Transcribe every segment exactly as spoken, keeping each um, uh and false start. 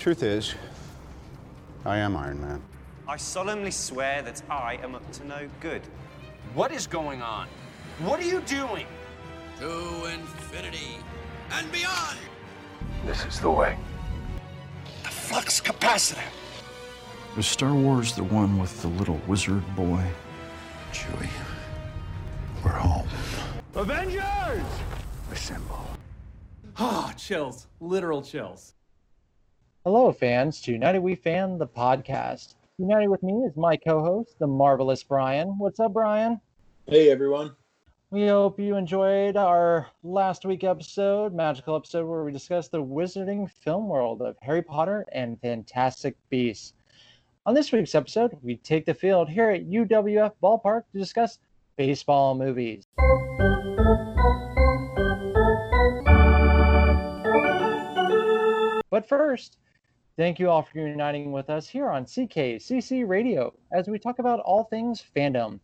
Truth is, I am Iron Man. I solemnly swear that I am up to no good. What is going on? What are you doing? To infinity and beyond. This is the way. The flux capacitor. Was Star Wars the one with the little wizard boy? Chewie, we're home. Avengers! Assemble. Ah, oh, chills. Literal chills. Hello, fans, to United We Fan, the podcast. United with me is my co-host, the marvelous Brian. What's up, Brian? Hey, everyone. We hope you enjoyed our last week episode, magical episode, where we discussed the wizarding film world of Harry Potter and Fantastic Beasts. On this week's episode, we take the field here at U W F Ballpark to discuss baseball movies. But first, thank you all for uniting with us here on C K C C Radio as we talk about all things fandom.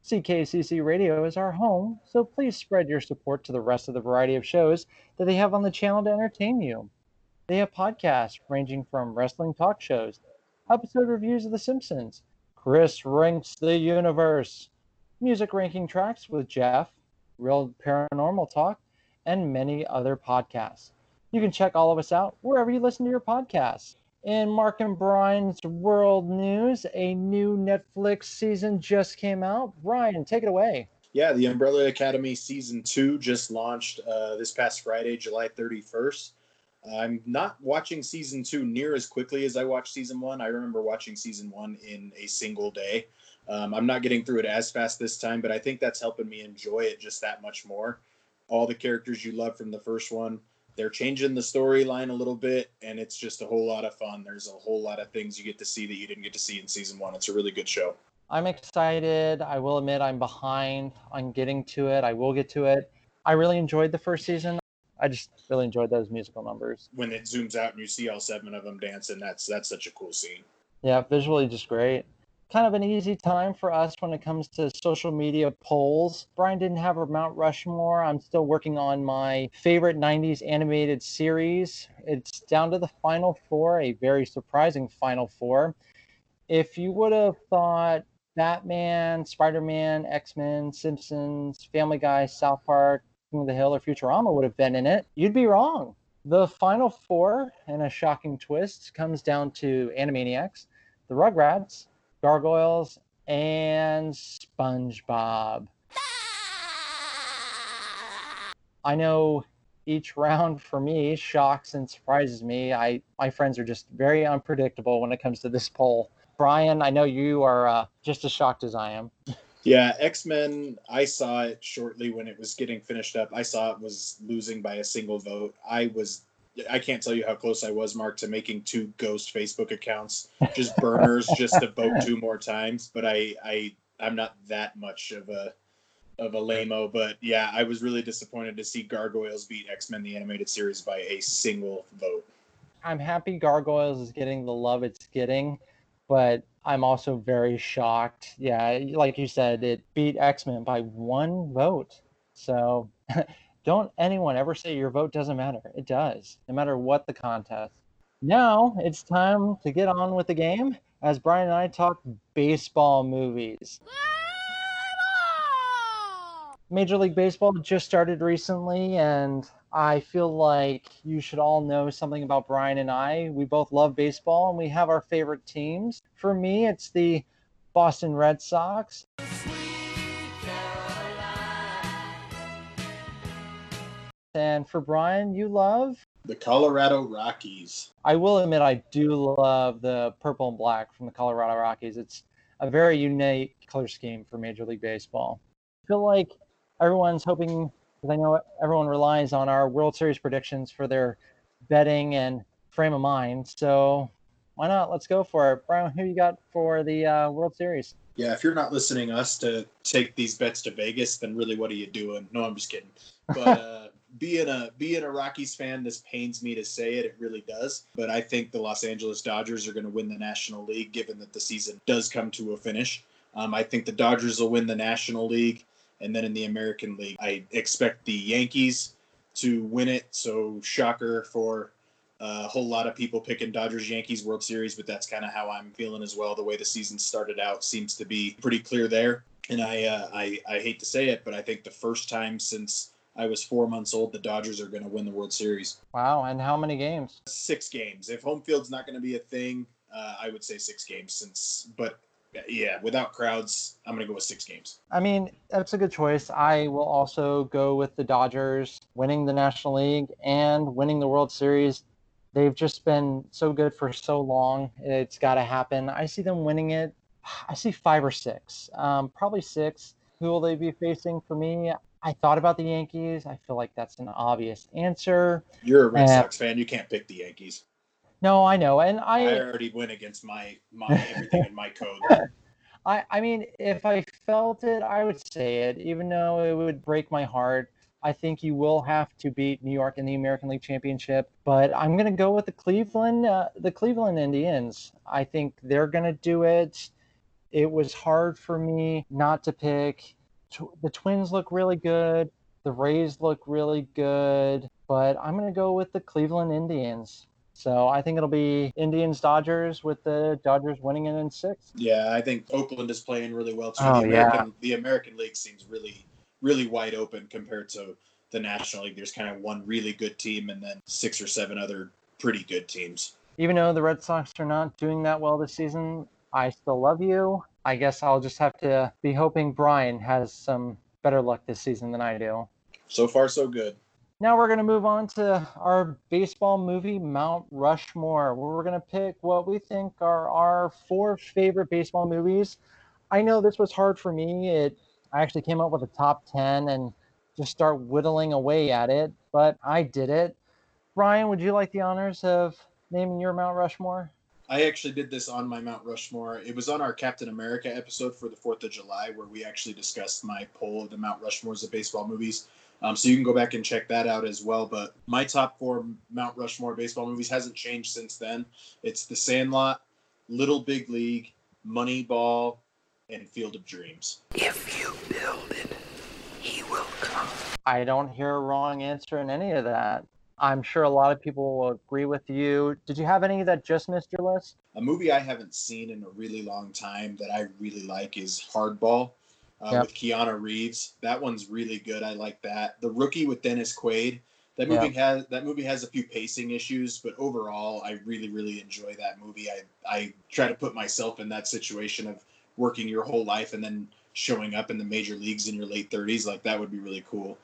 C K C C Radio is our home, so please spread your support to the rest of the variety of shows that they have on the channel to entertain you. They have podcasts ranging from wrestling talk shows, episode reviews of The Simpsons, Chris Ranks the Universe, music ranking tracks with Jeff, Real Paranormal Talk, and many other podcasts. You can check all of us out wherever you listen to your podcasts. In Mark and Brian's world news, a new Netflix season just came out. Brian, take it away. Yeah, the Umbrella Academy Season two just launched uh, this past Friday, July thirty-first. I'm not watching Season two near as quickly as I watched Season one. I remember watching Season one in a single day. Um, I'm not getting through it as fast this time, but I think that's helping me enjoy it just that much more. All the characters you love from the first one. They're changing the storyline a little bit, and it's just a whole lot of fun. There's a whole lot of things you get to see that you didn't get to see in Season one. It's a really good show. I'm excited. I will admit I'm behind on getting to it. I will get to it. I really enjoyed the first season. I just really enjoyed those musical numbers. When it zooms out and you see all seven of them dancing, that's that's such a cool scene. Yeah, visually just great. Kind of an easy time for us when it comes to social media polls. Brian didn't have a Mount Rushmore. I'm still working on my favorite nineties animated series. It's down to the final four, a very surprising final four. If you would have thought Batman, Spider-Man, X-Men, Simpsons, Family Guy, South Park, King of the Hill, or Futurama would have been in it, you'd be wrong. The final four, in a shocking twist, comes down to Animaniacs, the Rugrats, Gargoyles, and SpongeBob. I know each round for me shocks and surprises me. I my friends are just very unpredictable when it comes to this poll. Brian, I know you are uh, just as shocked as I am. Yeah, X-Men, I saw it shortly when it was getting finished up. I saw it was losing by a single vote. I was I can't tell you how close I was, Mark, to making two ghost Facebook accounts, just burners, just to vote two more times. But I, I, I'm not that much of a, of a lame-o. But yeah, I was really disappointed to see Gargoyles beat X-Men the Animated Series by a single vote. I'm happy Gargoyles is getting the love it's getting, but I'm also very shocked. Yeah, like you said, it beat X-Men by one vote. So... Don't anyone ever say your vote doesn't matter. It does, no matter what the contest. Now it's time to get on with the game as Brian and I talk baseball movies. Major League Baseball just started recently, and I feel like you should all know something about Brian and I. We both love baseball, and we have our favorite teams. For me, it's the Boston Red Sox. And for Brian, you love? The Colorado Rockies. I will admit I do love the purple and black from the Colorado Rockies. It's a very unique color scheme for Major League Baseball. I feel like everyone's hoping, because I know everyone relies on our World Series predictions for their betting and frame of mind. So why not? Let's go for it. Brian, who you got for the uh, World Series? Yeah, if you're not listening us to take these bets to Vegas, then really what are you doing? No, I'm just kidding. But uh, being a being a Rockies fan, this pains me to say it. It really does. But I think the Los Angeles Dodgers are going to win the National League, given that the season does come to a finish. Um, I think the Dodgers will win the National League. And then in the American League, I expect the Yankees to win it. So shocker for Uh, a whole lot of people picking Dodgers-Yankees World Series, but that's kind of how I'm feeling as well. The way the season started out seems to be pretty clear there. And I, uh, I, I hate to say it, but I think the first time since I was four months old, the Dodgers are going to win the World Series. Wow. And how many games? Six games. If home field's not going to be a thing, uh, I would say six games since, but yeah, without crowds, I'm going to go with six games. I mean, that's a good choice. I will also go with the Dodgers winning the National League and winning the World Series. They've just been so good for so long. It's got to happen. I see them winning it. I see five or six, um, probably six. Who will they be facing for me? I thought about the Yankees. I feel like that's an obvious answer. You're a Red uh, Sox fan. You can't pick the Yankees. No, I know. And I, I already went against my, my everything in my code. I, I mean, if I felt it, I would say it, even though it would break my heart. I think you will have to beat New York in the American League Championship, but I'm going to go with the Cleveland, uh, the Cleveland Indians. I think they're going to do it. It was hard for me not to pick. The Twins look really good. The Rays look really good, but I'm going to go with the Cleveland Indians. So I think it'll be Indians-Dodgers with the Dodgers winning it in six. Yeah, I think Oakland is playing really well too. Oh, the American, yeah. the American League seems really, really wide open compared to the National League. There's kind of one really good team and then six or seven other pretty good teams. Even though the Red Sox are not doing that well this season, I still love you. I guess I'll just have to be hoping Brian has some better luck this season than I do. So far, so good. Now we're going to move on to our baseball movie, Mount Rushmore, where we're going to pick what we think are our four favorite baseball movies. I know this was hard for me. It, I actually came up with a top ten and just start whittling away at it, but I did it. Brian, would you like the honors of naming your Mount Rushmore? I actually did this on my Mount Rushmore. It was on our Captain America episode for the fourth of July, where we actually discussed my poll of the Mount Rushmores of baseball movies. Um, so you can go back and check that out as well. But my top four Mount Rushmore baseball movies hasn't changed since then. It's The Sandlot, Little Big League, Moneyball, and Field of Dreams. If you build it, he will come. I don't hear a wrong answer in any of that. I'm sure a lot of people will agree with you. Did you have any that just missed your list? A movie I haven't seen in a really long time that I really like is Hardball. Uh, yep. With Keanu Reeves. That one's really good. I like that. The Rookie with Dennis Quaid. That movie yep. has that movie has a few pacing issues, but overall, I really, really enjoy that movie. I, I try to put myself in that situation of working your whole life and then showing up in the major leagues in your late thirties. Like, that would be really cool.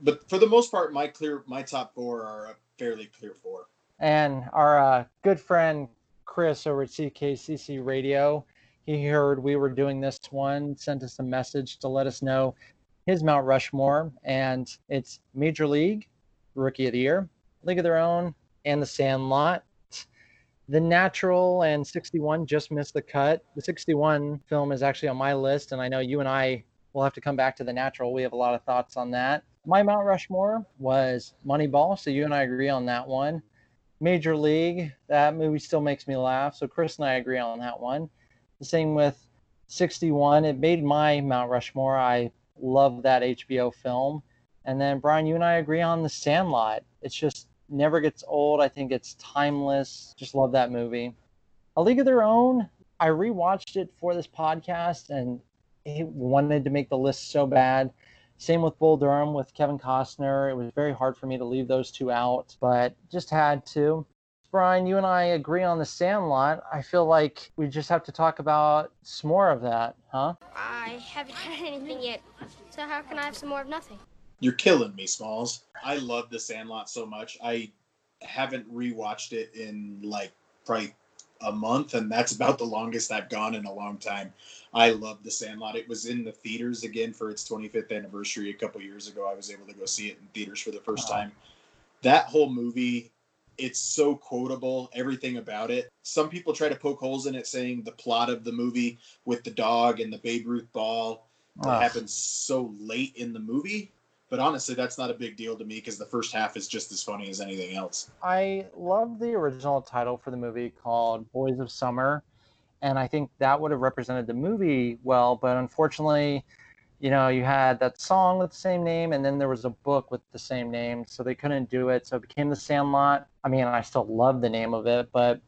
But for the most part, my clear my top four are a fairly clear four. And our uh, good friend Chris over at C K C C Radio, he heard we were doing this one, sent us a message to let us know his Mount Rushmore, and it's Major League, Rookie of the Year, League of Their Own, and The Sandlot. The Natural and sixty-one just missed the cut. The sixty-one film is actually on my list, and I know you and I will have to come back to The Natural. We have a lot of thoughts on that. My Mount Rushmore was Moneyball, so you and I agree on that one. Major League, that movie still makes me laugh, so Chris and I agree on that one. The same with sixty-one. It made my Mount Rushmore. I love that H B O film. And then, Brian, you and I agree on The Sandlot. It's just never gets old. I think it's timeless. Just love that movie. A League of Their Own, I rewatched it for this podcast, and it wanted to make the list so bad. Same with Bull Durham with Kevin Costner. It was very hard for me to leave those two out, but just had to. Brian, you and I agree on The Sandlot. I feel like we just have to talk about some more of that, huh? I haven't had anything yet, so how can I have some more of nothing? You're killing me, Smalls. I love The Sandlot so much. I haven't rewatched it in, like, probably a month, and that's about the longest I've gone in a long time. I love The Sandlot. It was in the theaters again for its twenty-fifth anniversary a couple years ago. I was able to go see it in theaters for the first uh-huh. time. That whole movie... It's so quotable, everything about it. Some people try to poke holes in it, saying the plot of the movie with the dog and the Babe Ruth ball that Ugh. happens so late in the movie. But honestly, that's not a big deal to me because the first half is just as funny as anything else. I love the original title for the movie called Boys of Summer. And I think that would have represented the movie well. But unfortunately, you know, you had that song with the same name, and then there was a book with the same name, so they couldn't do it. So it became The Sandlot. I mean, I still love the name of it, but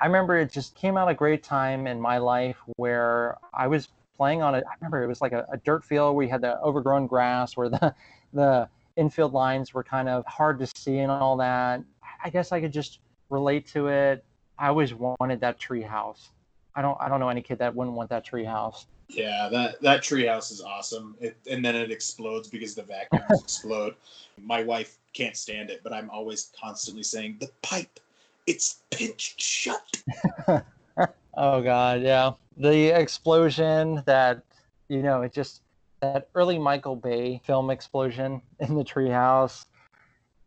I remember it just came out a great time in my life where I was playing on it. I remember it was like a, a dirt field where you had the overgrown grass where the, the infield lines were kind of hard to see and all that. I guess I could just relate to it. I always wanted that tree house. I don't I don't know any kid that wouldn't want that tree house. Yeah, that, that tree house is awesome. It, and then it explodes because the vacuums explode. My wife can't stand it, but I'm always constantly saying, the pipe, it's pinched shut. Oh, God, yeah. The explosion that, you know, it just, that early Michael Bay film explosion in the tree house.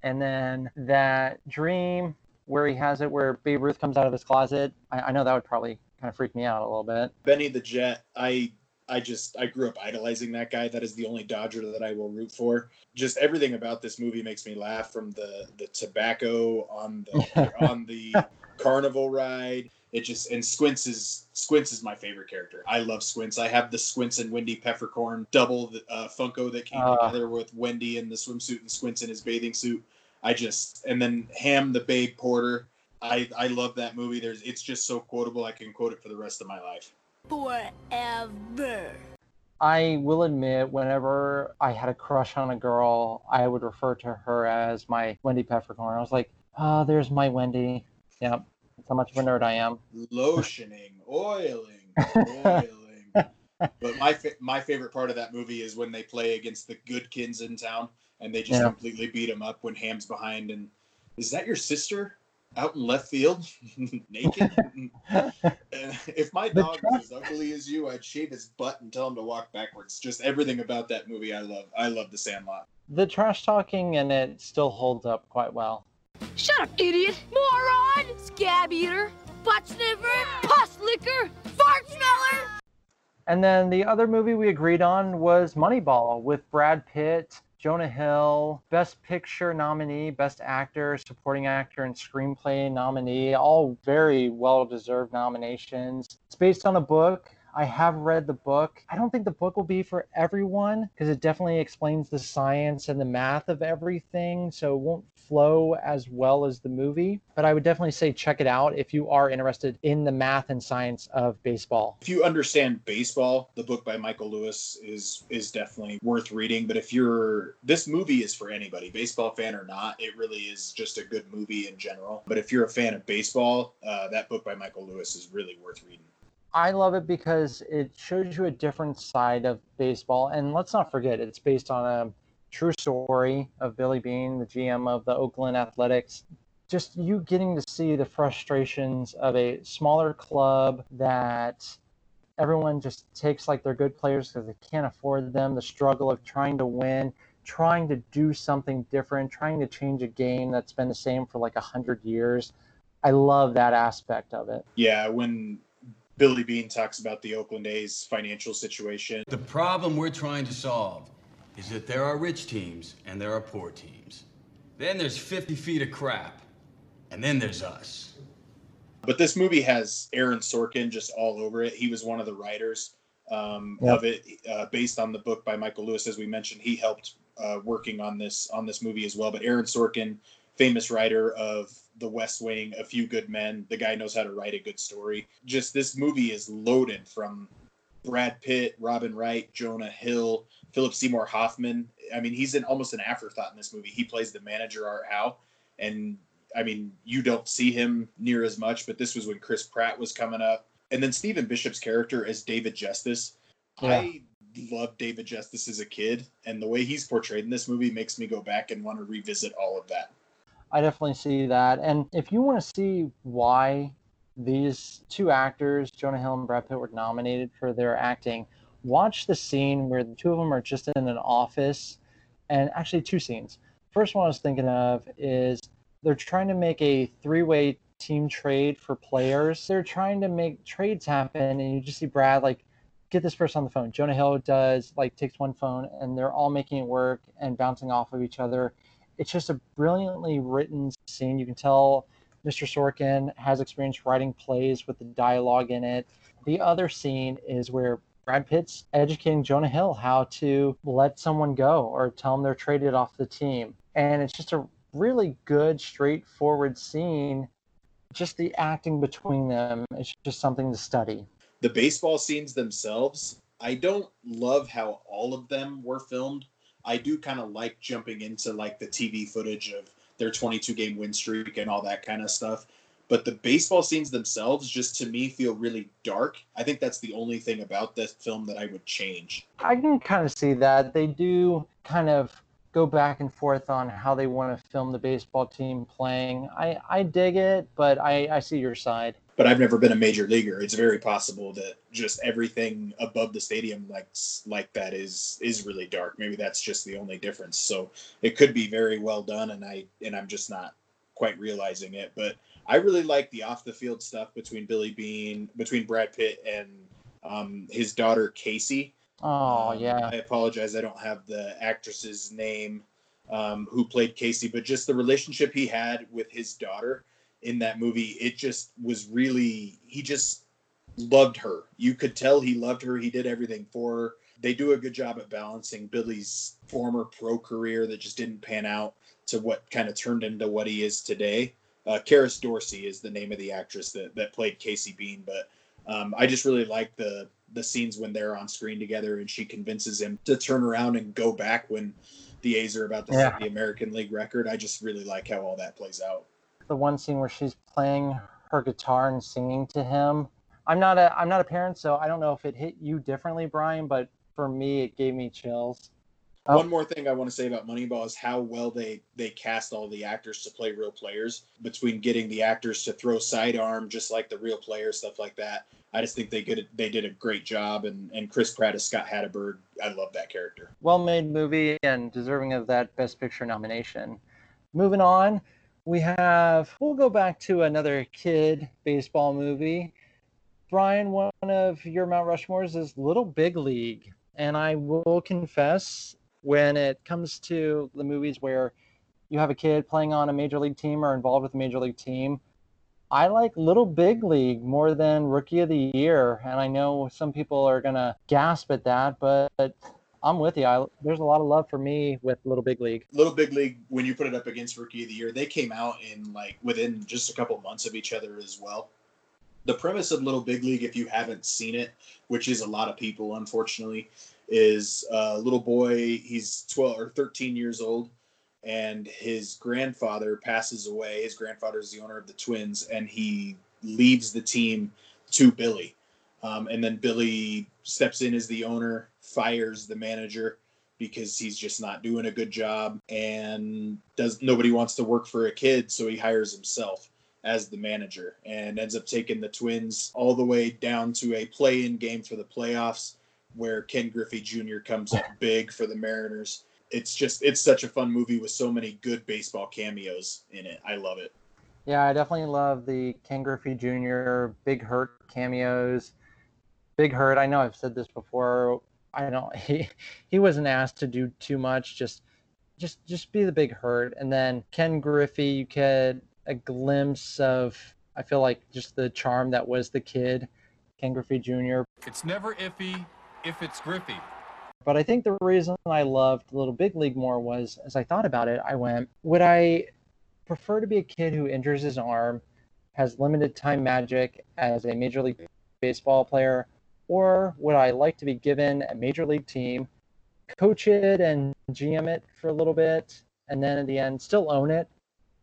And then that dream where he has it where Babe Ruth comes out of his closet. I, I know that would probably kind of freak me out a little bit. Benny the Jet, I I just, I grew up idolizing that guy. That is the only Dodger that I will root for. Just everything about this movie makes me laugh, from the, the tobacco on the on the carnival ride. It just, and Squints is Squints is my favorite character. I love Squints. I have the Squints and Wendy Peppercorn double uh, Funko that came uh, together with Wendy in the swimsuit and Squints in his bathing suit. I just, and then Ham the Babe Porter. I, I love that movie. There's, it's just so quotable. I can quote it for the rest of my life. Forever. I will admit, whenever I had a crush on a girl, I would refer to her as my Wendy Peppercorn. I was like, oh, there's my Wendy. Yep. That's how much of a nerd I am. Lotioning, oiling, oiling. But my fa- my favorite part of that movie is when they play against the good kids in town, and they just yeah. completely beat them up when Ham's behind. And is that your sister out in left field naked? If my dog was as ugly as you, I'd shave his butt and tell him to walk backwards. Just everything about that movie I love. I love The Sandlot. The trash talking in it still holds up quite well. Shut up, idiot! Moron! Scab eater! Butt sniffer! Pus licker! Fart smeller! And then the other movie we agreed on was Moneyball with Brad Pitt, Jonah Hill, Best Picture nominee, Best Actor, Supporting Actor, and Screenplay nominee, all very well-deserved nominations. It's based on a book. I have read the book. I don't think the book will be for everyone because it definitely explains the science and the math of everything, so it won't flow as well as the movie. But I would definitely say check it out if you are interested in the math and science of baseball. If you understand baseball, the book by Michael Lewis is is definitely worth reading. But if you're, this movie is for anybody, baseball fan or not. It really is just a good movie in general. But if you're a fan of baseball, uh, that book by Michael Lewis is really worth reading. I love it because it shows you a different side of baseball. And let's not forget, it's based on a true story of Billy Bean, the G M of the Oakland Athletics. Just you getting to see the frustrations of a smaller club that everyone just takes like their good players because they can't afford them, the struggle of trying to win, trying to do something different, trying to change a game that's been the same for like a hundred years. I love that aspect of it. Yeah, when Billy Bean talks about the Oakland A's financial situation. The problem we're trying to solve is that there are rich teams and there are poor teams. Then there's fifty feet of crap, and then there's us. But this movie has Aaron Sorkin just all over it. He was one of the writers um, yep. of it, uh, based on the book by Michael Lewis. As we mentioned, he helped uh, working on this on this movie as well. But Aaron Sorkin, famous writer of The West Wing, A Few Good Men, the guy knows how to write a good story. Just this movie is loaded from Brad Pitt, Robin Wright, Jonah Hill, Philip Seymour Hoffman. I mean, he's in almost an afterthought in this movie. He plays the manager, Art Howe. And, I mean, you don't see him near as much, but this was when Chris Pratt was coming up. And then Stephen Bishop's character as David Justice. Yeah. I loved David Justice as a kid, and the way he's portrayed in this movie makes me go back and want to revisit all of that. I definitely see that. And if you want to see why these two actors, Jonah Hill and Brad Pitt, were nominated for their acting, watch the scene where the two of them are just in an office, and actually two scenes. First one I was thinking of is they're trying to make a three-way team trade for players. They're trying to make trades happen, and you just see Brad, like, get this person on the phone. Jonah Hill does, like, takes one phone, and they're all making it work and bouncing off of each other. It's just a brilliantly written scene. You can tell Mister Sorkin has experience writing plays with the dialogue in it. The other scene is where Brad Pitt's educating Jonah Hill how to let someone go or tell them they're traded off the team. And it's just a really good, straightforward scene. Just the acting between them is just something to study. The baseball scenes themselves, I don't love how all of them were filmed. I do kind of like jumping into like the T V footage of their twenty-two game win streak and all that kind of stuff. But the baseball scenes themselves just, to me, feel really dark. I think that's the only thing about this film that I would change. I can kind of see that. They do kind of go back and forth on how they want to film the baseball team playing. I, I dig it, but I, I see your side. But I've never been a major leaguer. It's very possible that just everything above the stadium like like that is is really dark. Maybe that's just the only difference. So it could be very well done, and I and I'm just not quite realizing it. But I really like the off-the-field stuff between Billy Bean, between Brad Pitt and um, his daughter, Casey. Oh, yeah. Um, I apologize. I don't have the actress's name um, who played Casey, but just the relationship he had with his daughter in that movie, it just was really, he just loved her. You could tell he loved her. He did everything for her. They do a good job at balancing Billy's former pro career that just didn't pan out to what kind of turned him to what he is today. Uh, Karis Dorsey is the name of the actress that, that played Casey Bean, but um, I just really like the the scenes when they're on screen together and she convinces him to turn around and go back when the A's are about to set the American League record. I just really like how all that plays out. The one scene where she's playing her guitar and singing to him. I'm not a I'm not a parent, so I don't know if it hit you differently, Brian, but for me, it gave me chills. Oh. One more thing I want to say about Moneyball is how well they, they cast all the actors to play real players, between getting the actors to throw sidearm just like the real players, stuff like that. I just think they could, they did a great job, and, and Chris Pratt as Scott Hatterberg, I love that character. Well-made movie and deserving of that Best Picture nomination. Moving on, we have, we'll go back to another kid baseball movie. Brian, one of your Mount Rushmores is Little Big League, and I will confess, when it comes to the movies where you have a kid playing on a major league team or involved with a major league team, I like Little Big League more than Rookie of the Year. And I know some people are going to gasp at that, but I'm with you. I, there's a lot of love for me with Little Big League. Little Big League, when you put it up against Rookie of the Year, they came out in like within just a couple months of each other as well. The premise of Little Big League, if you haven't seen it, which is a lot of people, unfortunately, is a little boy, he's twelve or thirteen years old, and his grandfather passes away. His grandfather is the owner of the Twins, and he leaves the team to Billy. Um, and then Billy steps in as the owner, fires the manager because he's just not doing a good job, and does nobody wants to work for a kid, so he hires himself as the manager and ends up taking the Twins all the way down to a play-in game for the playoffs, where Ken Griffey Junior comes up big for the Mariners. It's just, it's such a fun movie with so many good baseball cameos in it. I love it. Yeah, I definitely love the Ken Griffey Junior, Big Hurt cameos. Big Hurt, I know I've said this before, I don't, he, he wasn't asked to do too much, just, just, just be the Big Hurt. And then Ken Griffey, you get a glimpse of, I feel like, just the charm that was the kid, Ken Griffey Junior It's never iffy if it's Griffey. But I think the reason I loved Little Big League more was, as I thought about it, I went, would I prefer to be a kid who injures his arm, has limited time magic as a Major League Baseball player, or would I like to be given a Major League team, coach it and G M it for a little bit, and then in the end still own it?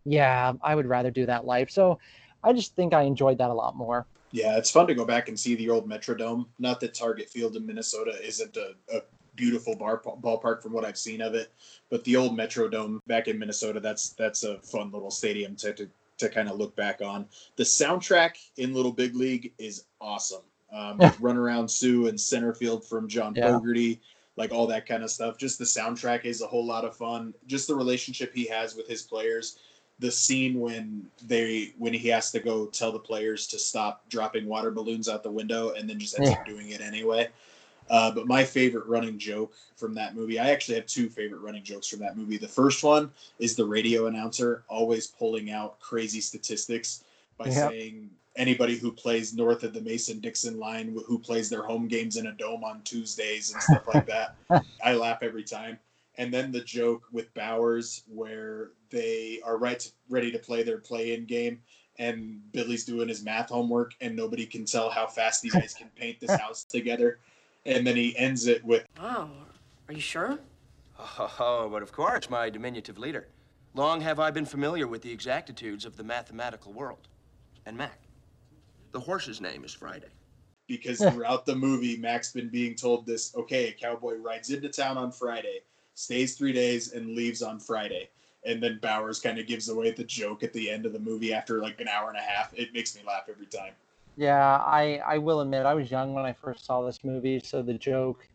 Yeah, I would rather do that life. So I just think I enjoyed that a lot more. Yeah, it's fun to go back and see the old Metrodome. Not that Target Field in Minnesota isn't a, a beautiful bar, ballpark from what I've seen of it, but the old Metrodome back in Minnesota, that's that's a fun little stadium to, to, to kind of look back on. The soundtrack in Little Big League is awesome. Um, Run Around Sue and Center Field from John yeah. Fogerty, like all that kind of stuff. Just the soundtrack is a whole lot of fun. Just the relationship he has with his players. The scene when they when he has to go tell the players to stop dropping water balloons out the window and then just ends up doing it anyway. Uh, but my favorite running joke from that movie, I actually have two favorite running jokes from that movie. The first one is the radio announcer always pulling out crazy statistics by yep. saying anybody who plays north of the Mason-Dixon line, who plays their home games in a dome on Tuesdays and stuff like that. I laugh every time. And then the joke with Bowers where they are right to, ready to play their play-in game, and Billy's doing his math homework, and nobody can tell how fast these guys can paint this house together. And then he ends it with, "Oh, are you sure?" Oh, but of course, my diminutive leader. Long have I been familiar with the exactitudes of the mathematical world. And Mac, the horse's name is Friday. Because throughout the movie, Mac's been being told this, okay, a cowboy rides into town on Friday, stays three days, and leaves on Friday. And then Bowers kind of gives away the joke at the end of the movie after like an hour and a half. It makes me laugh every time. Yeah, I, I will admit, I was young when I first saw this movie, so the joke,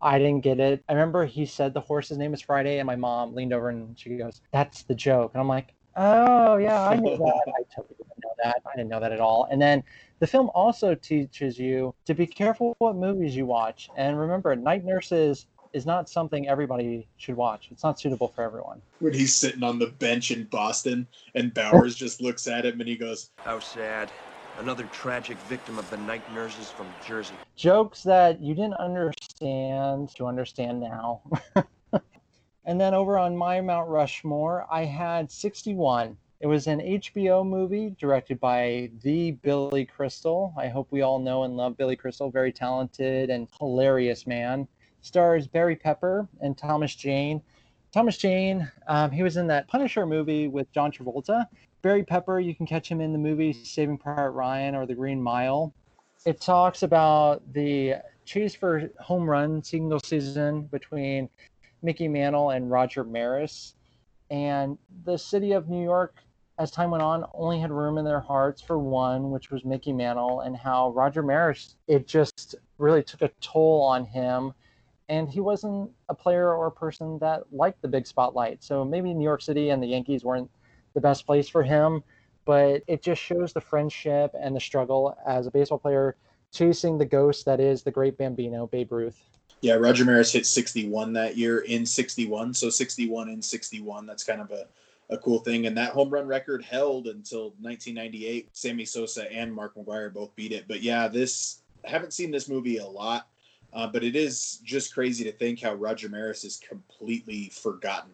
I didn't get it. I remember he said the horse's name is Friday, and my mom leaned over and she goes, "That's the joke." And I'm like, oh, yeah, I knew that. I totally didn't know that. I didn't know that at all. And then the film also teaches you to be careful what movies you watch. And remember, Night Nurses is not something everybody should watch. It's not suitable for everyone. When he's sitting on the bench in Boston and Bowers just looks at him and he goes, "How sad. Another tragic victim of the night nurses from Jersey." Jokes that you didn't understand, you understand now. And then over on my Mount Rushmore, I had sixty-one. It was an H B O movie directed by the Billy Crystal. I hope we all know and love Billy Crystal. Very talented and hilarious man. Stars Barry Pepper and Thomas Jane. Thomas Jane, um, he was in that Punisher movie with John Travolta. Barry Pepper, you can catch him in the movie Saving Private Ryan or The Green Mile. It talks about the chase for home run single season between Mickey Mantle and Roger Maris. And the city of New York, as time went on, only had room in their hearts for one, which was Mickey Mantle, and how Roger Maris, it just really took a toll on him. And he wasn't a player or a person that liked the big spotlight. So maybe New York City and the Yankees weren't the best place for him, but it just shows the friendship and the struggle as a baseball player chasing the ghost that is the great Bambino, Babe Ruth. Yeah, Roger Maris hit sixty-one that year in sixty-one, so sixty-one in sixty-one. That's kind of a, a cool thing. And that home run record held until nineteen ninety-eight. Sammy Sosa and Mark McGwire both beat it. But yeah, this I haven't seen this movie a lot, uh, but it is just crazy to think how Roger Maris is completely forgotten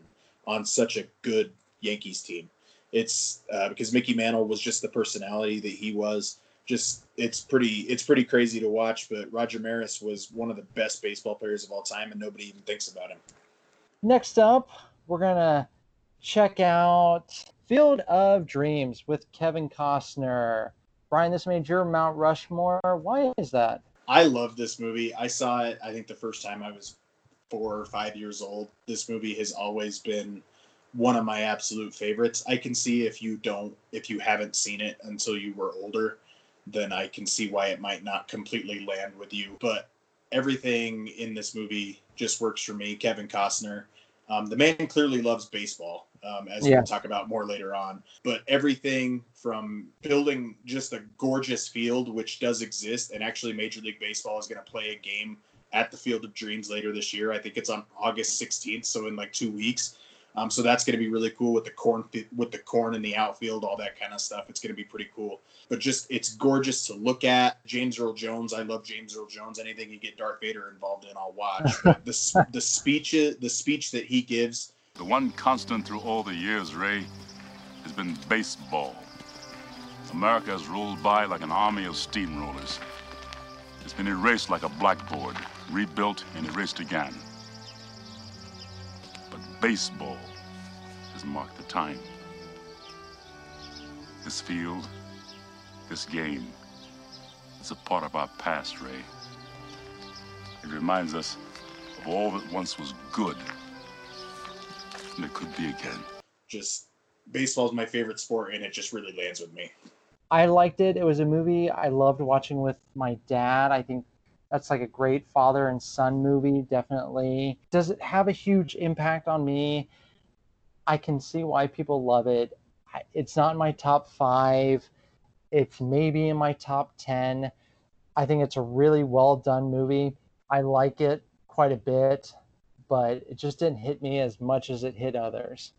on such a good Yankees team. It's uh, because Mickey Mantle was just the personality that he was. Just it's pretty it's pretty crazy to watch, but Roger Maris was one of the best baseball players of all time, and nobody even thinks about him. Next up, we're going to check out Field of Dreams with Kevin Costner. Brian, this made your Mount Rushmore. Why is that? I love this movie. I saw it, I think, the first time I was four or five years old. This movie has always been one of my absolute favorites. I can see if you don't, if you haven't seen it until you were older, then I can see why it might not completely land with you. But everything in this movie just works for me. Kevin Costner, um, the man clearly loves baseball, um, as yeah. we'll talk about more later on. But everything from building just a gorgeous field, which does exist, and actually Major League Baseball is going to play a game at the Field of Dreams later this year. I think it's on August sixteenth, so in like two weeks. Um, so that's going to be really cool with the corn, with the corn in the outfield, all that kind of stuff. It's going to be pretty cool, but just, it's gorgeous to look at. James Earl Jones. I love James Earl Jones. Anything you get Darth Vader involved in, I'll watch. But the, the speech, the speech that he gives. The one constant through all the years, Ray, has been baseball. America has rolled by like an army of steamrollers. It's been erased like a blackboard, rebuilt and erased again. Baseball has marked the time. This field, this game, is a part of our past, Ray. It reminds us of all that once was good, and it could be again. Just, baseball is my favorite sport, and it just really lands with me. I liked it. It was a movie I loved watching with my dad. I think that's like a great father and son movie, definitely. Does it have a huge impact on me? I can see why people love it. It's not in my top five. It's maybe in my top ten. I think it's a really well done movie. I like it quite a bit, but it just didn't hit me as much as it hit others.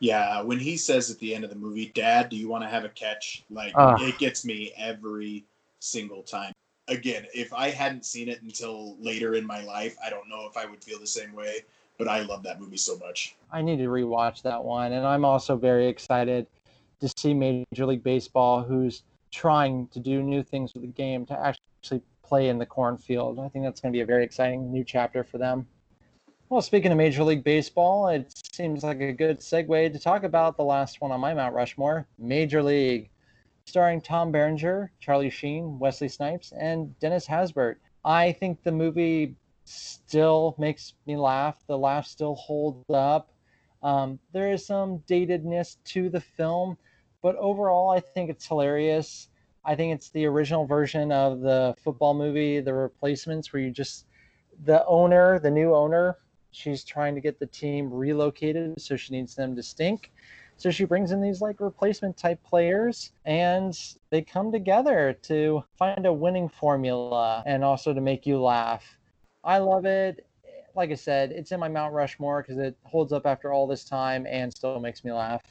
Yeah, when he says at the end of the movie, "Dad, do you want to have a catch?" Like, uh, it gets me every single time. Again, if I hadn't seen it until later in my life, I don't know if I would feel the same way, but I love that movie so much. I need to rewatch that one, and I'm also very excited to see Major League Baseball, who's trying to do new things with the game, to actually play in the cornfield. I think that's going to be a very exciting new chapter for them. Well, speaking of Major League Baseball, it seems like a good segue to talk about the last one on my Mount Rushmore, Major League, starring Tom Berenger, Charlie Sheen, Wesley Snipes, and Dennis Hasbert. I think the movie still makes me laugh. The laugh still holds up. Um, there is some datedness to the film, but overall, I think it's hilarious. I think it's the original version of the football movie, The Replacements, where you just, the owner, the new owner, she's trying to get the team relocated, so she needs them to stink. So she brings in these like replacement type players, and they come together to find a winning formula and also to make you laugh. I love it. Like I said, it's in my Mount Rushmore because it holds up after all this time and still makes me laugh.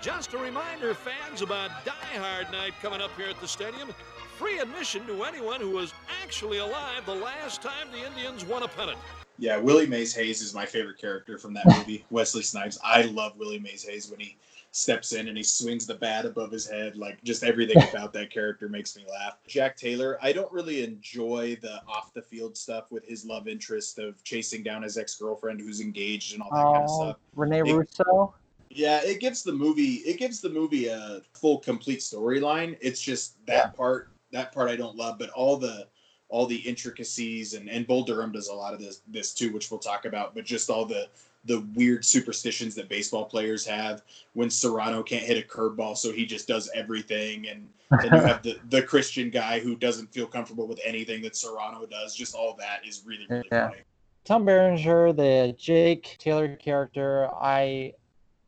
Just a reminder, fans, about Die Hard Night coming up here at the stadium. Free admission to anyone who was actually alive the last time the Indians won a pennant. Yeah, Willie Mays Hayes is my favorite character from that movie, Wesley Snipes. I love Willie Mays Hayes when he steps in and he swings the bat above his head. Like, just everything about that character makes me laugh. Jack Taylor, I don't really enjoy the off-the-field stuff with his love interest of chasing down his ex-girlfriend who's engaged and all that oh, kind of stuff. Rene it, Russo? Yeah, it gives the movie, it gives the movie a full, complete storyline. It's just that yeah. part, that part I don't love, but all the... all the intricacies, and, and Bull Durham does a lot of this, this too, which we'll talk about, but just all the, the weird superstitions that baseball players have when Serrano can't hit a curveball, so he just does everything. And then you have the, the Christian guy who doesn't feel comfortable with anything that Serrano does. Just all that is really, really yeah. funny. Tom Berenger, the Jake Taylor character, I,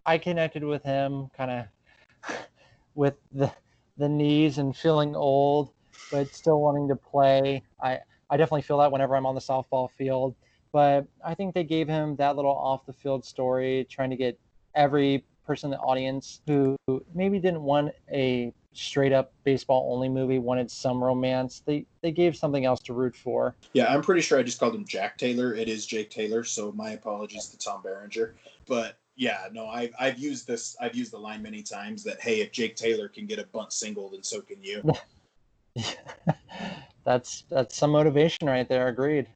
I connected with him kind of with the, the knees and feeling old, but still wanting to play. I, I definitely feel that whenever I'm on the softball field. But I think they gave him that little off-the-field story, trying to get every person in the audience who maybe didn't want a straight-up baseball-only movie, wanted some romance. They they gave something else to root for. Yeah, I'm pretty sure I just called him Jack Taylor. It is Jake Taylor, so my apologies to Tom Berenger. But... yeah, no, I've I've used this. I've used the line many times that, hey, if Jake Taylor can get a bunt single, then so can you. that's that's some motivation right there. Agreed.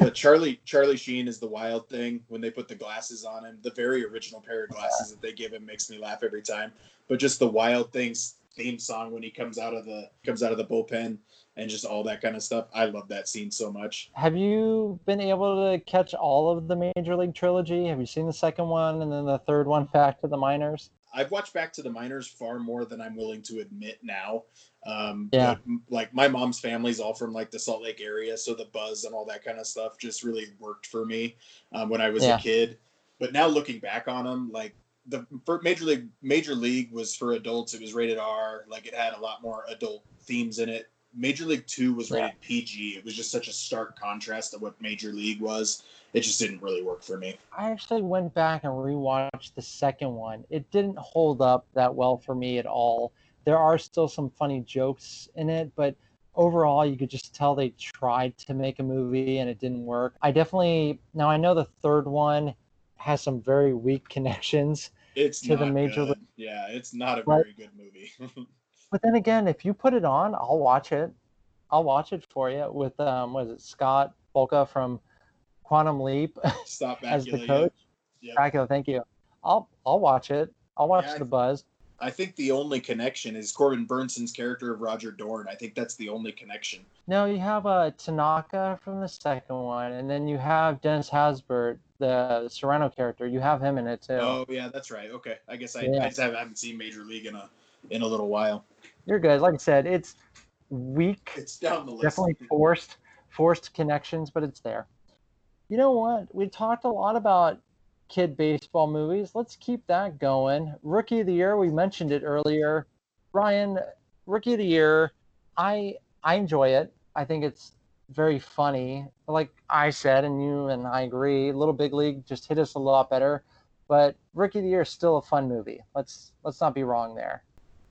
But Charlie Charlie Sheen is the wild thing when they put the glasses on him. The very original pair of glasses that they give him makes me laugh every time. But just the Wild Things theme song when he comes out of the comes out of the bullpen and just all that kind of stuff. I love that scene so much. Have you been able to catch all of the Major League trilogy? Have you seen the second one and then the third one, Back to the Minors? I've watched Back to the Minors far more than I'm willing to admit now. Um, yeah. But, like, my mom's family's all from, like, the Salt Lake area, so the buzz and all that kind of stuff just really worked for me um, when I was yeah. a kid. But now looking back on them, like, the for Major League Major League was for adults. It was rated R. Like, it had a lot more adult themes in it. Major League two was rated yeah. P G. It was just such a stark contrast to what Major League was. It just didn't really work for me. I actually went back and rewatched the second one. It didn't hold up that well for me at all. There are still some funny jokes in it, but overall, you could just tell they tried to make a movie and it didn't work. I definitely... now, I know the third one has some very weak connections it's to the Major good. League. Yeah, it's not a but, very good movie. But then again, if you put it on, I'll watch it. I'll watch it for you with, um, what is it, Scott Bolka from Quantum Leap Stop as the coach. Yep. Dracula, thank you. I'll I'll watch it. I'll watch yeah, The I, Buzz. I think the only connection is Corbin Burnson's character of Roger Dorn. I think that's the only connection. No, you have uh, Tanaka from the second one, and then you have Dennis Hasbert, the Serrano character. You have him in it, too. Oh, yeah, that's right. Okay. I guess I, yeah. I just haven't seen Major League in a... in a little while. You're good. Like I said, it's weak. It's down the list. Definitely forced, forced connections, but it's there. You know what? We talked a lot about kid baseball movies. Let's keep that going. Rookie of the Year. We mentioned it earlier. Ryan, Rookie of the Year. I I enjoy it. I think it's very funny. Like I said, and you and I agree, Little Big League just hit us a lot better. But Rookie of the Year is still a fun movie. Let's let's not be wrong there.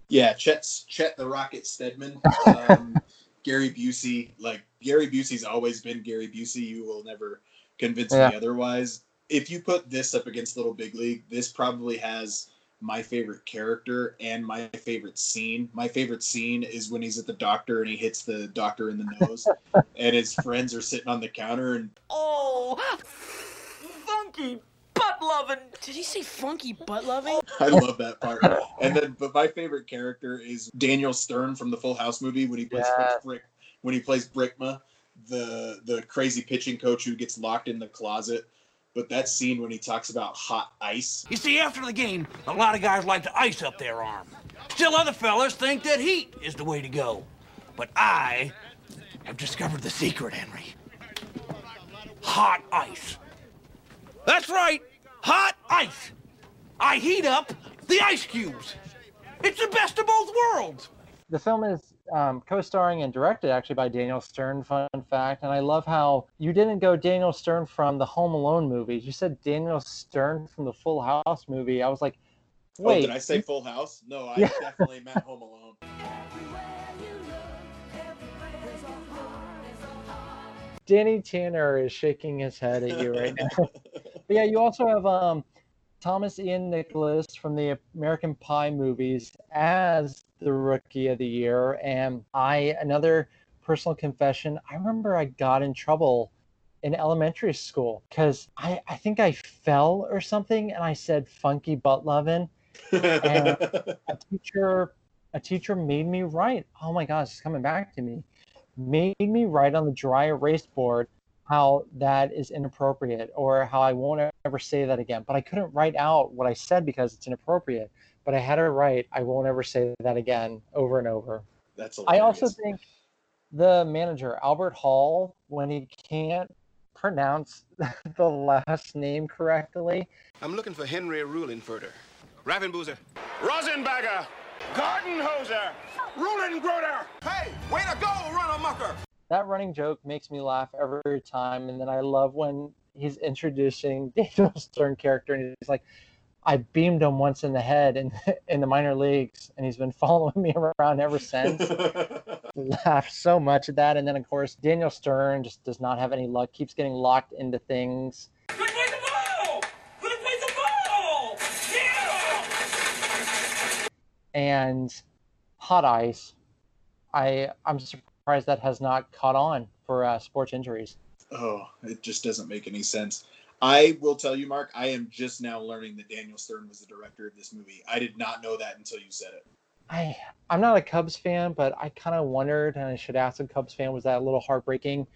Yeah, Chet's, Chet the Rocket Steadman, um, Gary Busey. Like, Gary Busey's always been Gary Busey. You will never convince yeah. me otherwise. If you put this up against Little Big League, this probably has my favorite character and my favorite scene. My favorite scene is when he's at the doctor and he hits the doctor in the nose, and his friends are sitting on the counter and... Oh, funky butt-loving. Did he say funky butt-loving? I love that part. And then, but my favorite character is Daniel Stern from the Full House movie when he plays yeah. Brick, when he plays Brickma, the the crazy pitching coach who gets locked in the closet. But that scene when he talks about hot ice. You see, after the game, a lot of guys like to ice up their arm. Still other fellas think that heat is the way to go. But I have discovered the secret, Henry. Hot ice. That's right, hot ice. I heat up the ice cubes. It's the best of both worlds. The film is um, co-starring and directed actually by Daniel Stern, fun fact. And I love how you didn't go Daniel Stern from the Home Alone movies. You said Daniel Stern from the Full House movie. I was like, wait. Oh, did I say Full House? No, I yeah. definitely meant Home Alone. Danny Tanner is shaking his head at you right now. But yeah, you also have um, Thomas Ian Nicholas from the American Pie movies as the Rookie of the Year. And I, another personal confession, I remember I got in trouble in elementary school because I, I think I fell or something and I said funky butt lovin'. And a teacher, a teacher made me write. Oh my gosh, it's coming back to me. Made me write on the dry erase board how that is inappropriate or how I won't ever say that again. But I couldn't write out what I said because it's inappropriate. But I had it right. I won't ever say that again over and over. That's hilarious. I also think the manager, Albert Hall, when he can't pronounce the last name correctly. I'm looking for Henry Ruhlenfurter. Ravenboozer. Rosenbagger. Gartenhoser. Ruhlengroder. Hey, way to go, Runamucker. That running joke makes me laugh every time. And then I love when he's introducing Daniel Stern character and he's like, I beamed him once in the head in, in the minor leagues, and he's been following me around ever since. Laughed so much at that. And then, of course, Daniel Stern just does not have any luck, keeps getting locked into things. Good play the ball! Good play the ball! Yeah! And hot ice. I, I'm surprised that has not caught on for uh, sports injuries. Oh, it just doesn't make any sense. I will tell you, Mark, I am just now learning that Daniel Stern was the director of this movie. I did not know that until you said it. I, I'm not a Cubs fan, but I kind of wondered, and I should ask a Cubs fan, was that a little heartbreaking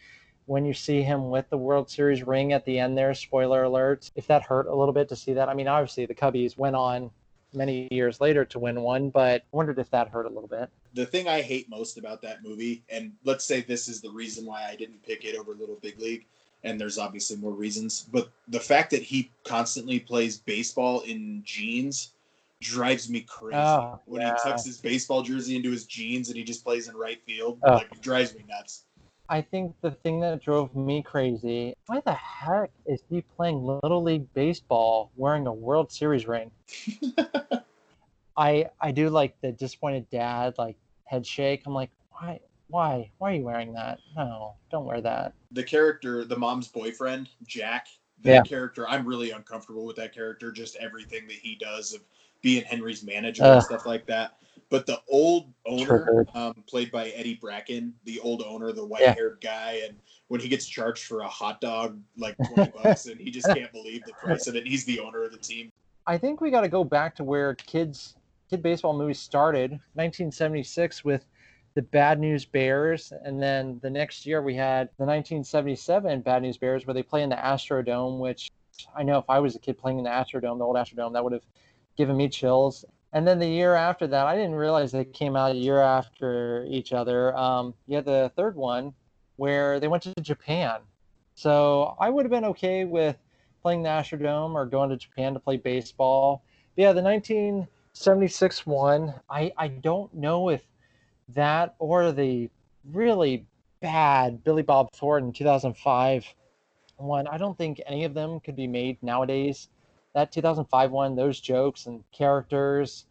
when you see him with the World Series ring at the end there? Spoiler alert. If that hurt a little bit to see that. I mean, obviously, the Cubbies went on many years later to win one, but wondered if that hurt a little bit. The thing I hate most about that movie, and let's say this is the reason why I didn't pick it over Little Big League, and there's obviously more reasons, but the fact that he constantly plays baseball in jeans drives me crazy. Oh, when yeah. he tucks his baseball jersey into his jeans and he just plays in right field, oh. like, it drives me nuts. I think the thing that drove me crazy, why the heck is he playing Little League baseball wearing a World Series ring? I I do like the disappointed dad, like, head shake. I'm like, why? Why? Why are you wearing that? No, don't wear that. The character, the mom's boyfriend, Jack, that yeah. character, I'm really uncomfortable with that character, just everything that he does of being Henry's manager uh, and stuff like that. But the old owner, um, played by Eddie Bracken, the old owner, the white-haired yeah. guy, and when he gets charged for a hot dog, like twenty bucks, and he just can't believe the price of it, he's the owner of the team. I think we got to go back to where kids, kid baseball movies started, nineteen seventy-six, with the Bad News Bears, and then the next year we had the nineteen seventy-seven Bad News Bears where they play in the Astrodome, which I know if I was a kid playing in the Astrodome, the old Astrodome, that would have given me chills. And then the year after that, I didn't realize they came out a year after each other. Um, you had the third one where they went to Japan. So I would have been okay with playing the Astrodome or going to Japan to play baseball. But yeah, the nineteen seventy-six one, I, I don't know if that or the really bad Billy Bob Thornton two thousand five one. I don't think any of them could be made nowadays. that two thousand five one, those jokes and characters.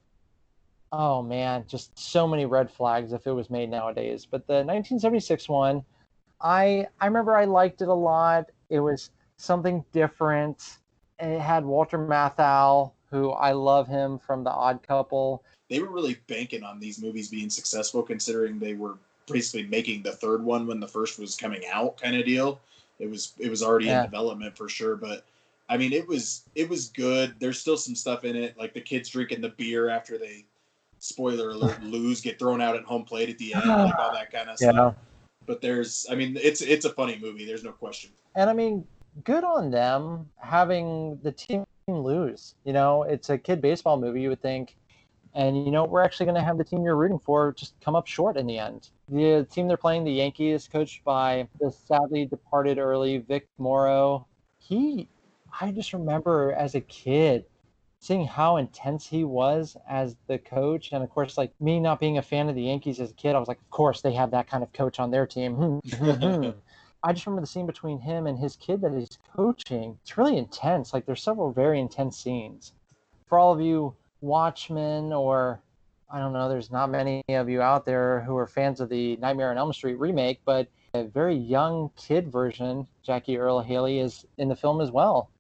Oh man, just so many red flags if it was made nowadays. But the nineteen seventy-six one, I I remember I liked it a lot. It was something different. And it had Walter Matthau, who I love him from The Odd Couple. They were really banking on these movies being successful, considering they were basically making the third one when the first was coming out, kind of deal. It was it was already yeah. in development for sure, but I mean it was it was good. There's still some stuff in it, like the kids drinking the beer after they, spoiler alert, lose, get thrown out at home plate at the end, like all that kind of yeah. stuff. But there's, I mean, it's it's a funny movie. There's no question. And I mean, good on them having the team lose. You know, it's a kid baseball movie, you would think. And, you know, we're actually going to have the team you're rooting for just come up short in the end. The team they're playing, the Yankees, coached by the sadly departed early Vic Morrow. He, I just remember as a kid seeing how intense he was as the coach. And, of course, like me not being a fan of the Yankees as a kid, I was like, of course they have that kind of coach on their team. I just remember the scene between him and his kid that he's coaching. It's really intense. Like, there's several very intense scenes. For all of you Watchmen, or I don't know, there's not many of you out there who are fans of the Nightmare on Elm Street remake, but a very young kid version, Jackie Earle Haley, is in the film as well.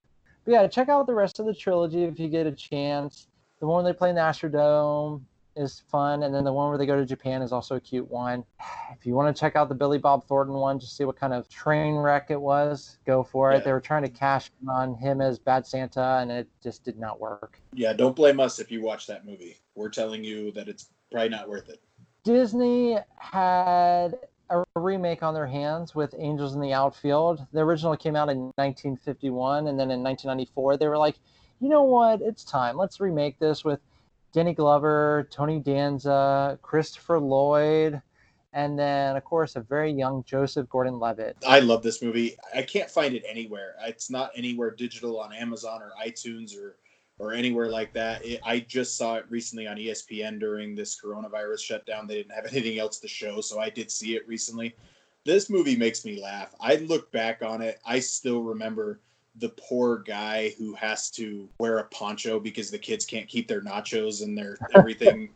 But yeah, check out the rest of the trilogy if you get a chance. The one where they play in the Astrodome is fun, and then the one where they go to Japan is also a cute one. If you want to check out the Billy Bob Thornton one, just see what kind of train wreck it was, go for it. Yeah. They were trying to cash in on him as Bad Santa, and it just did not work. Yeah, don't blame us if you watch that movie. We're telling you that it's probably not worth it. Disney had a remake on their hands with Angels in the Outfield. The original came out in nineteen fifty-one, and then in nineteen ninety-four, they were like, you know what, it's time. Let's remake this with Danny Glover, Tony Danza, Christopher Lloyd, and then, of course, a very young Joseph Gordon-Levitt. I love this movie. I can't find it anywhere. It's not anywhere digital on Amazon or iTunes or, or anywhere like that. It, I just saw it recently on E S P N during this coronavirus shutdown. They didn't have anything else to show, so I did see it recently. This movie makes me laugh. I look back on it. I still remember the poor guy who has to wear a poncho because the kids can't keep their nachos and their everything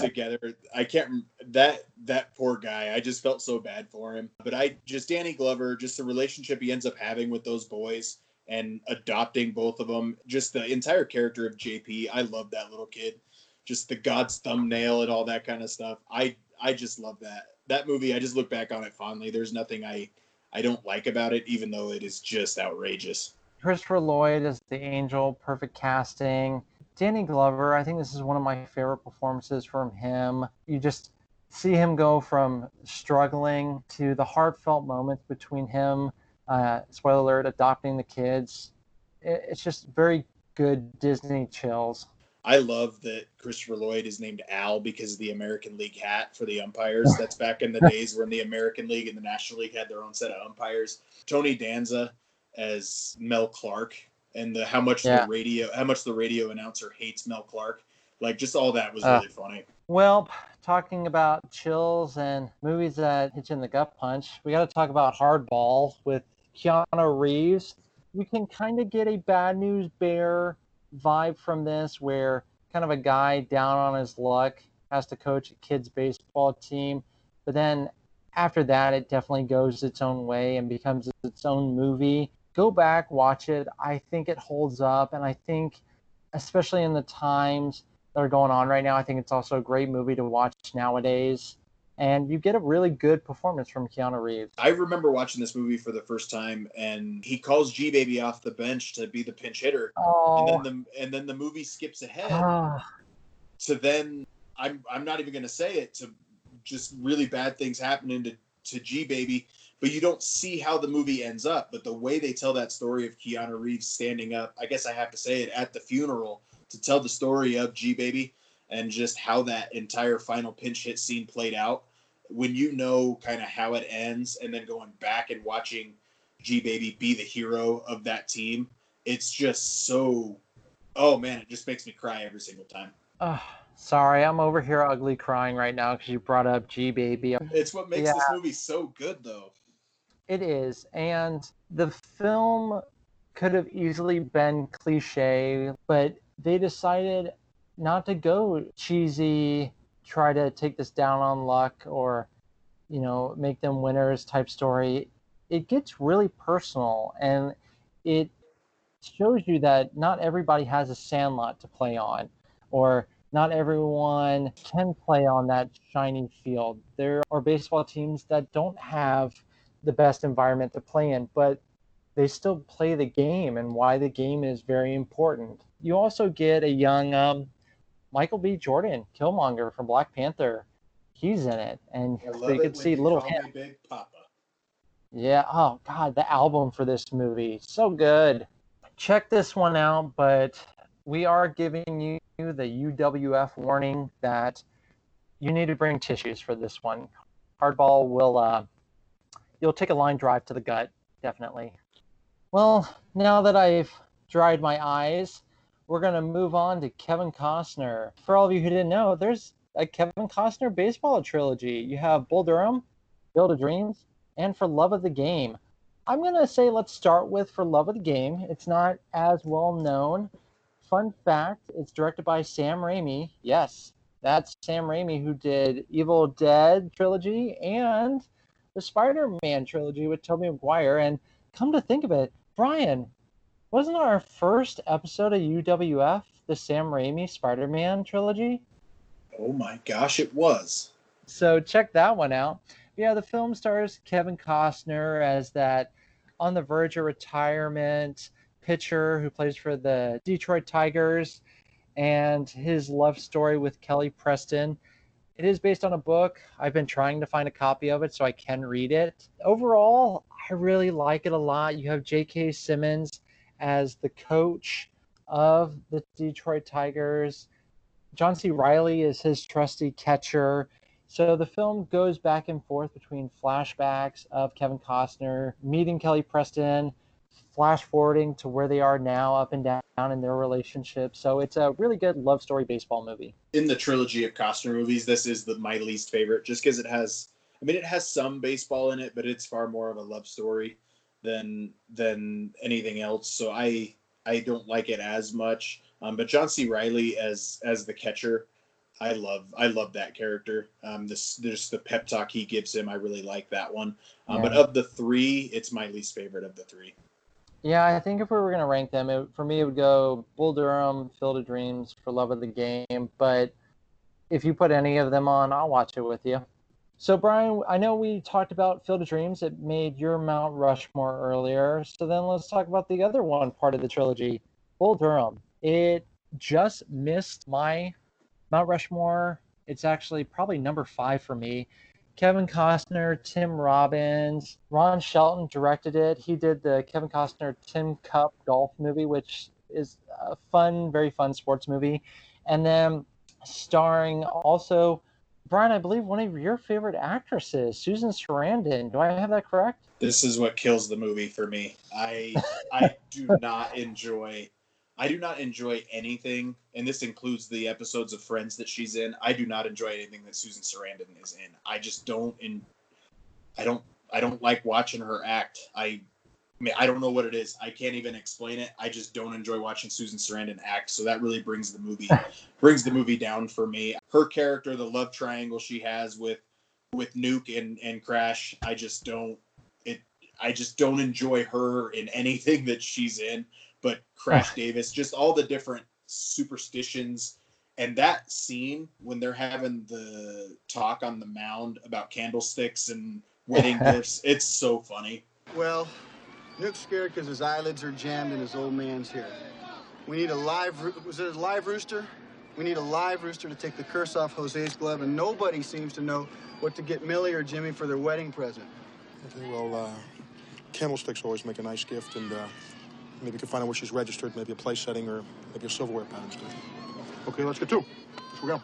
together. I can't, that, that poor guy, I just felt so bad for him, but I just, Danny Glover, just the relationship he ends up having with those boys and adopting both of them. Just the entire character of J P. I love that little kid, just the God's thumbnail and all that kind of stuff. I, I just love that, that movie. I just look back on it fondly. There's nothing I, I don't like about it, even though it is just outrageous. Christopher Lloyd is the angel, perfect casting. Danny Glover, I think this is one of my favorite performances from him. You just see him go from struggling to the heartfelt moments between him, uh, spoiler alert, adopting the kids. It, it's just very good Disney chills. I love that Christopher Lloyd is named Al because of the American League hat for the umpires. That's back in the days when the American League and the National League had their own set of umpires. Tony Danza as Mel Clark, and the how much yeah. the radio how much the radio announcer hates Mel Clark. Like, just all that was uh, really funny. Well, talking about chills and movies that hit you in the gut punch, we got to talk about Hardball with Keanu Reeves. You can kind of get a Bad News Bear vibe from this, where kind of a guy down on his luck has to coach a kid's baseball team, but then after that it definitely goes its own way and becomes its own movie. Go back, watch it. I think it holds up, and I think especially in the times that are going on right now, I think it's also a great movie to watch nowadays. And you get a really good performance from Keanu Reeves. I remember watching this movie for the first time, and he calls G-Baby off the bench to be the pinch hitter. Oh. And then the and then the movie skips ahead. Ah. So then I'm I'm not even going to say it, to just really bad things happening to, to G-Baby. But you don't see how the movie ends up. But the way they tell that story of Keanu Reeves standing up, I guess I have to say it, at the funeral to tell the story of G-Baby, and just how that entire final pinch hit scene played out, when you know kind of how it ends, and then going back and watching G-Baby be the hero of that team, it's just so, oh man, it just makes me cry every single time. Uh, sorry, I'm over here ugly crying right now because you brought up G-Baby. It's what makes yeah. this movie so good, though. It is, and the film could have easily been cliche, but they decided not to go cheesy, try to take this down on luck or, you know, make them winners type story. It gets really personal, and it shows you that not everybody has a sandlot to play on, or not everyone can play on that shiny field. There are baseball teams that don't have the best environment to play in, but they still play the game, and why the game is very important. You also get a young um, Michael B. Jordan, Killmonger from Black Panther. He's in it, and they could see little him. Big Papa. Yeah. Oh God, the album for this movie, so good. Check this one out, but we are giving you the U W F warning that you need to bring tissues for this one. Hardball will, uh, you'll take a line drive to the gut, definitely. Well, now that I've dried my eyes, we're going to move on to Kevin Costner. For all of you who didn't know, there's a Kevin Costner baseball trilogy. You have Bull Durham, Field of Dreams, and For Love of the Game. I'm going to say let's start with For Love of the Game. It's not as well known. Fun fact, it's directed by Sam Raimi. Yes, that's Sam Raimi who did Evil Dead trilogy and the Spider-Man trilogy with Tobey Maguire. And come to think of it, Brian, wasn't our first episode of U W F the Sam Raimi Spider-Man trilogy? Oh my gosh, it was. So check that one out. Yeah, the film stars Kevin Costner as that on the verge of retirement pitcher who plays for the Detroit Tigers, and his love story with Kelly Preston. It is based on a book. I've been trying to find a copy of it so I can read it. Overall, I really like it a lot. You have J K Simmons as the coach of the Detroit Tigers. John C. Reilly is his trusty catcher. So the film goes back and forth between flashbacks of Kevin Costner meeting Kelly Preston, flash forwarding to where they are now, up and down in their relationship. So it's a really good love story baseball movie. In the trilogy of Costner movies, this is the my least favorite, just because it has, I mean, it has some baseball in it, but it's far more of a love story than than anything else. So I I don't like it as much. Um, but John C. Reilly as as the catcher, I love I love that character. Um, this there's the pep talk he gives him. I really like that one. Um, yeah. But of the three, it's my least favorite of the three. Yeah, I think if we were going to rank them, it, for me, it would go Bull Durham, Field of Dreams, For Love of the Game. But if you put any of them on, I'll watch it with you. So, Brian, I know we talked about Field of Dreams. It made your Mount Rushmore earlier. So then let's talk about the other one part of the trilogy, Bull Durham. It just missed my Mount Rushmore. It's actually probably number five for me. Kevin Costner, Tim Robbins, Ron Shelton directed it. He did the Kevin Costner Tin Cup golf movie, which is a fun, very fun sports movie. And then starring also, Brian, I believe one of your favorite actresses, Susan Sarandon. Do I have that correct? This is what kills the movie for me. I I do not enjoy I do not enjoy anything, and this includes the episodes of Friends that she's in. I do not enjoy anything that Susan Sarandon is in. I just don't in I don't I don't like watching her act. I, I mean, I don't know what it is. I can't even explain it. I just don't enjoy watching Susan Sarandon act. So that really brings the movie brings the movie down for me. Her character, the love triangle she has with with Nuke and, and Crash, I just don't it I just don't enjoy her in anything that she's in. But Crash Davis, just all the different superstitions. And that scene when they're having the talk on the mound about candlesticks and wedding gifts, it's so funny. Well, Nuke's scared because his eyelids are jammed and his old man's here. We need a live, ro- was it a live rooster? We need a live rooster to take the curse off Jose's glove, and nobody seems to know what to get Millie or Jimmy for their wedding present. Okay, well, uh, candlesticks always make a nice gift, and... Uh... Maybe you can find out where she's registered, maybe a place setting or maybe a silverware pattern store. Okay, let's get to it. Let's go.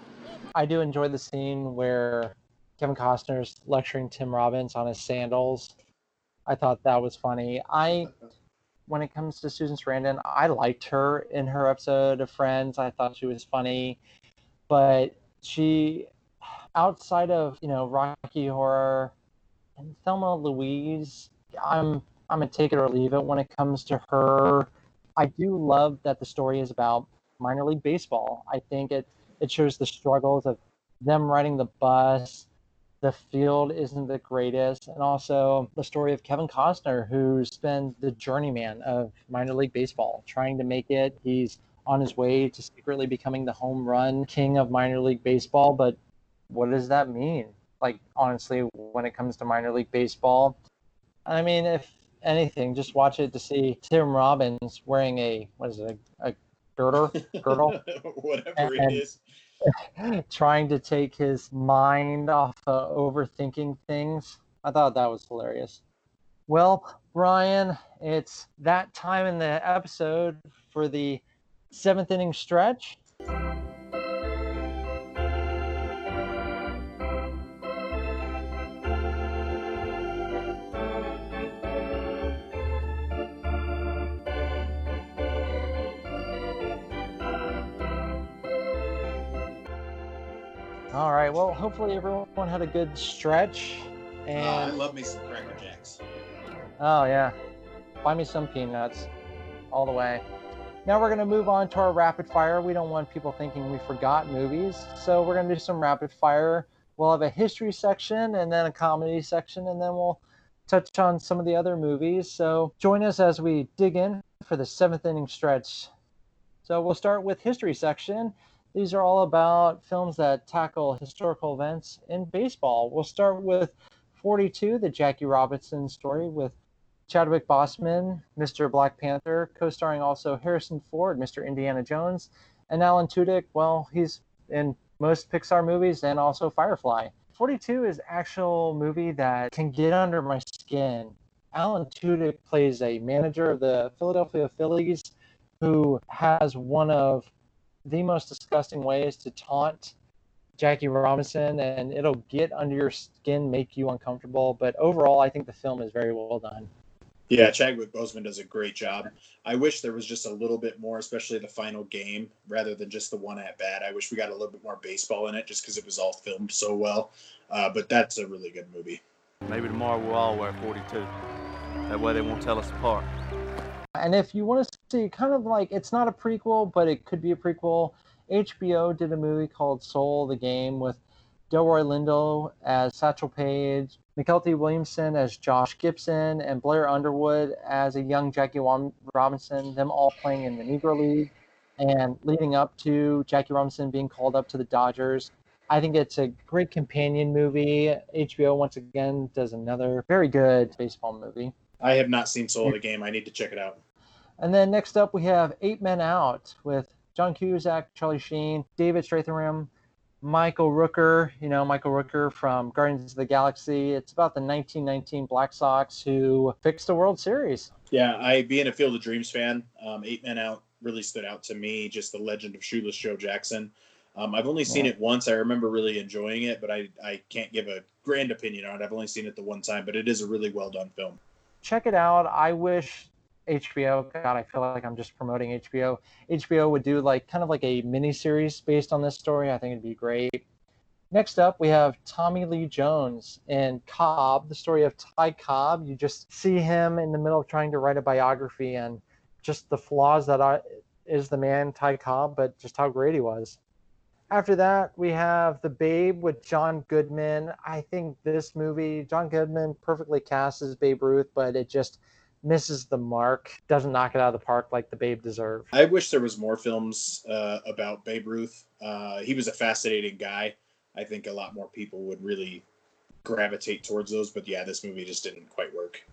I do enjoy the scene where Kevin Costner's lecturing Tim Robbins on his sandals. I thought that was funny. I, when it comes to Susan Sarandon, I liked her in her episode of Friends. I thought she was funny. But she, outside of, you know, Rocky Horror and Thelma Louise, I'm I'm going to take it or leave it when it comes to her. I do love that the story is about minor league baseball. I think it, it shows the struggles of them riding the bus. The field isn't the greatest. And also the story of Kevin Costner, who's been the journeyman of minor league baseball, trying to make it. He's on his way to secretly becoming the home run king of minor league baseball. But what does that mean? Like, honestly, when it comes to minor league baseball, I mean, if anything, just watch it to see Tim Robbins wearing a, what is it, a, a girder? Girdle? Whatever and, it is. Trying to take his mind off of overthinking things. I thought that was hilarious. Well, Brian, it's that time in the episode for the seventh inning stretch. All right, well, hopefully everyone had a good stretch. And uh, I love me some Cracker Jacks. Oh, yeah. Buy me some peanuts all the way. Now we're going to move on to our rapid fire. We don't want people thinking we forgot movies, so we're going to do some rapid fire. We'll have a history section and then a comedy section, and then we'll touch on some of the other movies. So join us as we dig in for the seventh inning stretch. So we'll start with history section. These are all about films that tackle historical events in baseball. We'll start with forty-two, the Jackie Robinson story with Chadwick Boseman, Mister Black Panther, co-starring also Harrison Ford, Mister Indiana Jones, and Alan Tudyk. Well, he's in most Pixar movies and also Firefly. forty-two is an actual movie that can get under my skin. Alan Tudyk plays a manager of the Philadelphia Phillies who has one of the most disgusting ways to taunt Jackie Robinson, and it'll get under your skin, make you uncomfortable. But overall, I think the film is very well done. Yeah, Chadwick Boseman does a great job. I wish there was just a little bit more, especially the final game, rather than just the one at bat. I wish we got a little bit more baseball in it just because it was all filmed so well. Uh, but that's a really good movie. Maybe tomorrow we'll all wear forty-two. That way they won't tell us apart. And if you want to see kind of like, it's not a prequel, but it could be a prequel. H B O did a movie called Soul of the Game with Delroy Lindo as Satchel Paige, McKelty Williamson as Josh Gibson, and Blair Underwood as a young Jackie Robinson, them all playing in the Negro League and leading up to Jackie Robinson being called up to the Dodgers. I think it's a great companion movie. H B O, once again, does another very good baseball movie. I have not seen Soul of the Game. I need to check it out. And then next up, we have Eight Men Out with John Cusack, Charlie Sheen, David Strathairn, Michael Rooker. You know, Michael Rooker from Guardians of the Galaxy. It's about the nineteen nineteen Black Sox who fixed the World Series. Yeah, I being a Field of Dreams fan, um, Eight Men Out really stood out to me. Just the legend of Shoeless Joe Jackson. Um, I've only seen yeah. it once. I remember really enjoying it, but I, I can't give a grand opinion on it. I've only seen it the one time, but it is a really well-done film. Check it out. I wish H B O, God, I feel like I'm just promoting H B O. H B O would do like kind of like a miniseries based on this story. I think it'd be great. Next up, we have Tommy Lee Jones in Cobb, the story of Ty Cobb. You just see him in the middle of trying to write a biography and just the flaws that I, is the man Ty Cobb, but just how great he was. After that, we have The Babe with John Goodman. I think this movie, John Goodman perfectly casts as Babe Ruth, but it just misses the mark. Doesn't knock it out of the park like The Babe deserved. I wish there was more films uh, about Babe Ruth. Uh, he was a fascinating guy. I think a lot more people would really gravitate towards those. But yeah, this movie just didn't quite work.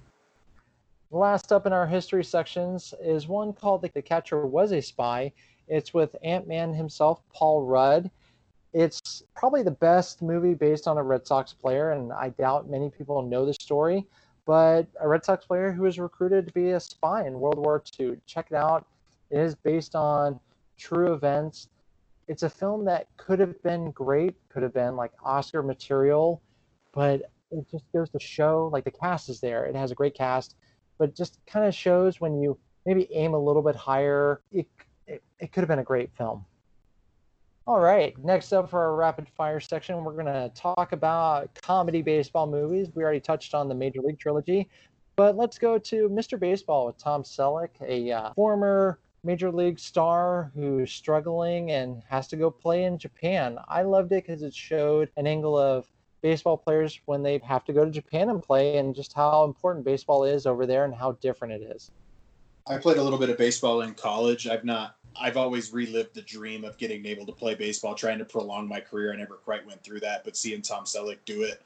Last up in our history sections is one called The Catcher Was a Spy. It's with Ant-Man himself, Paul Rudd. It's probably the best movie based on a Red Sox player, and I doubt many people know the story, but a Red Sox player who was recruited to be a spy in World War Two. Check it out. It is based on true events. It's a film that could have been great, could have been like Oscar material, but it just goes to show, like the cast is there. It has a great cast, but just kind of shows when you maybe aim a little bit higher, it It, it could have been a great film. All right, next up for our rapid fire section, we're going to talk about comedy baseball movies. We already touched on the Major League trilogy, But let's go to Mister Baseball with Tom Selleck, a uh, former Major League star who's struggling and has to go play in Japan. I loved it because it showed an angle of baseball players when they have to go to Japan and play, and just how important baseball is over there and how different it is. I played a little bit of baseball in college. I've not, I've always relived the dream of getting able to play baseball, trying to prolong my career. I never quite went through that, but seeing Tom Selleck do it,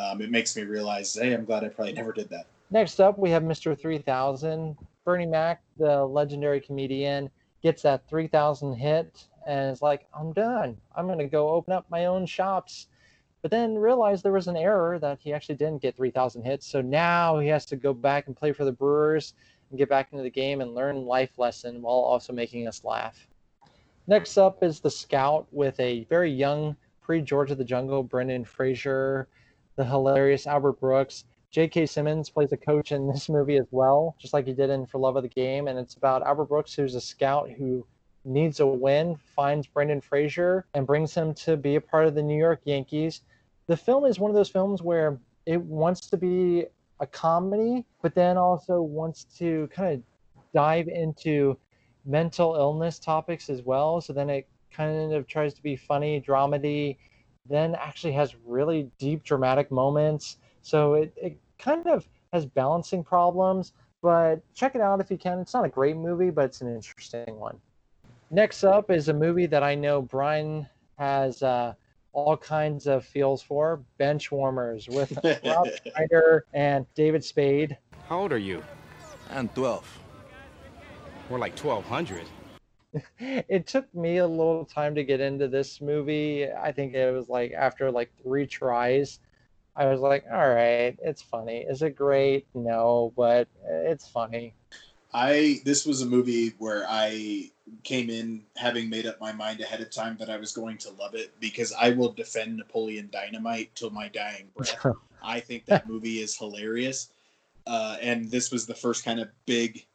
um, it makes me realize, hey, I'm glad I probably never did that. Next up, we have Mister three thousand. Bernie Mac, the legendary comedian, gets that three thousand hit and is like, I'm done. I'm going to go open up my own shops. But then realized there was an error that he actually didn't get three thousand hits. So now he has to go back and play for the Brewers and get back into the game and learn life lesson while also making us laugh. Next up is The Scout with a very young pre-George of the Jungle, Brendan Fraser, the hilarious Albert Brooks. J K. Simmons plays a coach in this movie as well, just like he did in For Love of the Game. And it's about Albert Brooks, who's a scout who needs a win, finds Brendan Fraser, and brings him to be a part of the New York Yankees. The film is one of those films where it wants to be a comedy, but then also wants to kind of dive into mental illness topics as well. So then it kind of tries to be funny, dramedy, then actually has really deep dramatic moments. So it, it kind of has balancing problems, but check it out if you can. It's not a great movie, but it's an interesting one. Next up is a movie that I know Brian has uh, all kinds of feels for, Benchwarmers, with Rob Schneider and David Spade. How old are you? I'm twelve. We're like twelve hundred. It took me a little time to get into this movie. I think it was like after like three tries. I was like, all right, it's funny. Is it great? No, but it's funny. I this was a movie where I came in having made up my mind ahead of time that I was going to love it, because I will defend Napoleon Dynamite till my dying breath. I think that movie is hilarious. Uh, and this was the first kind of big,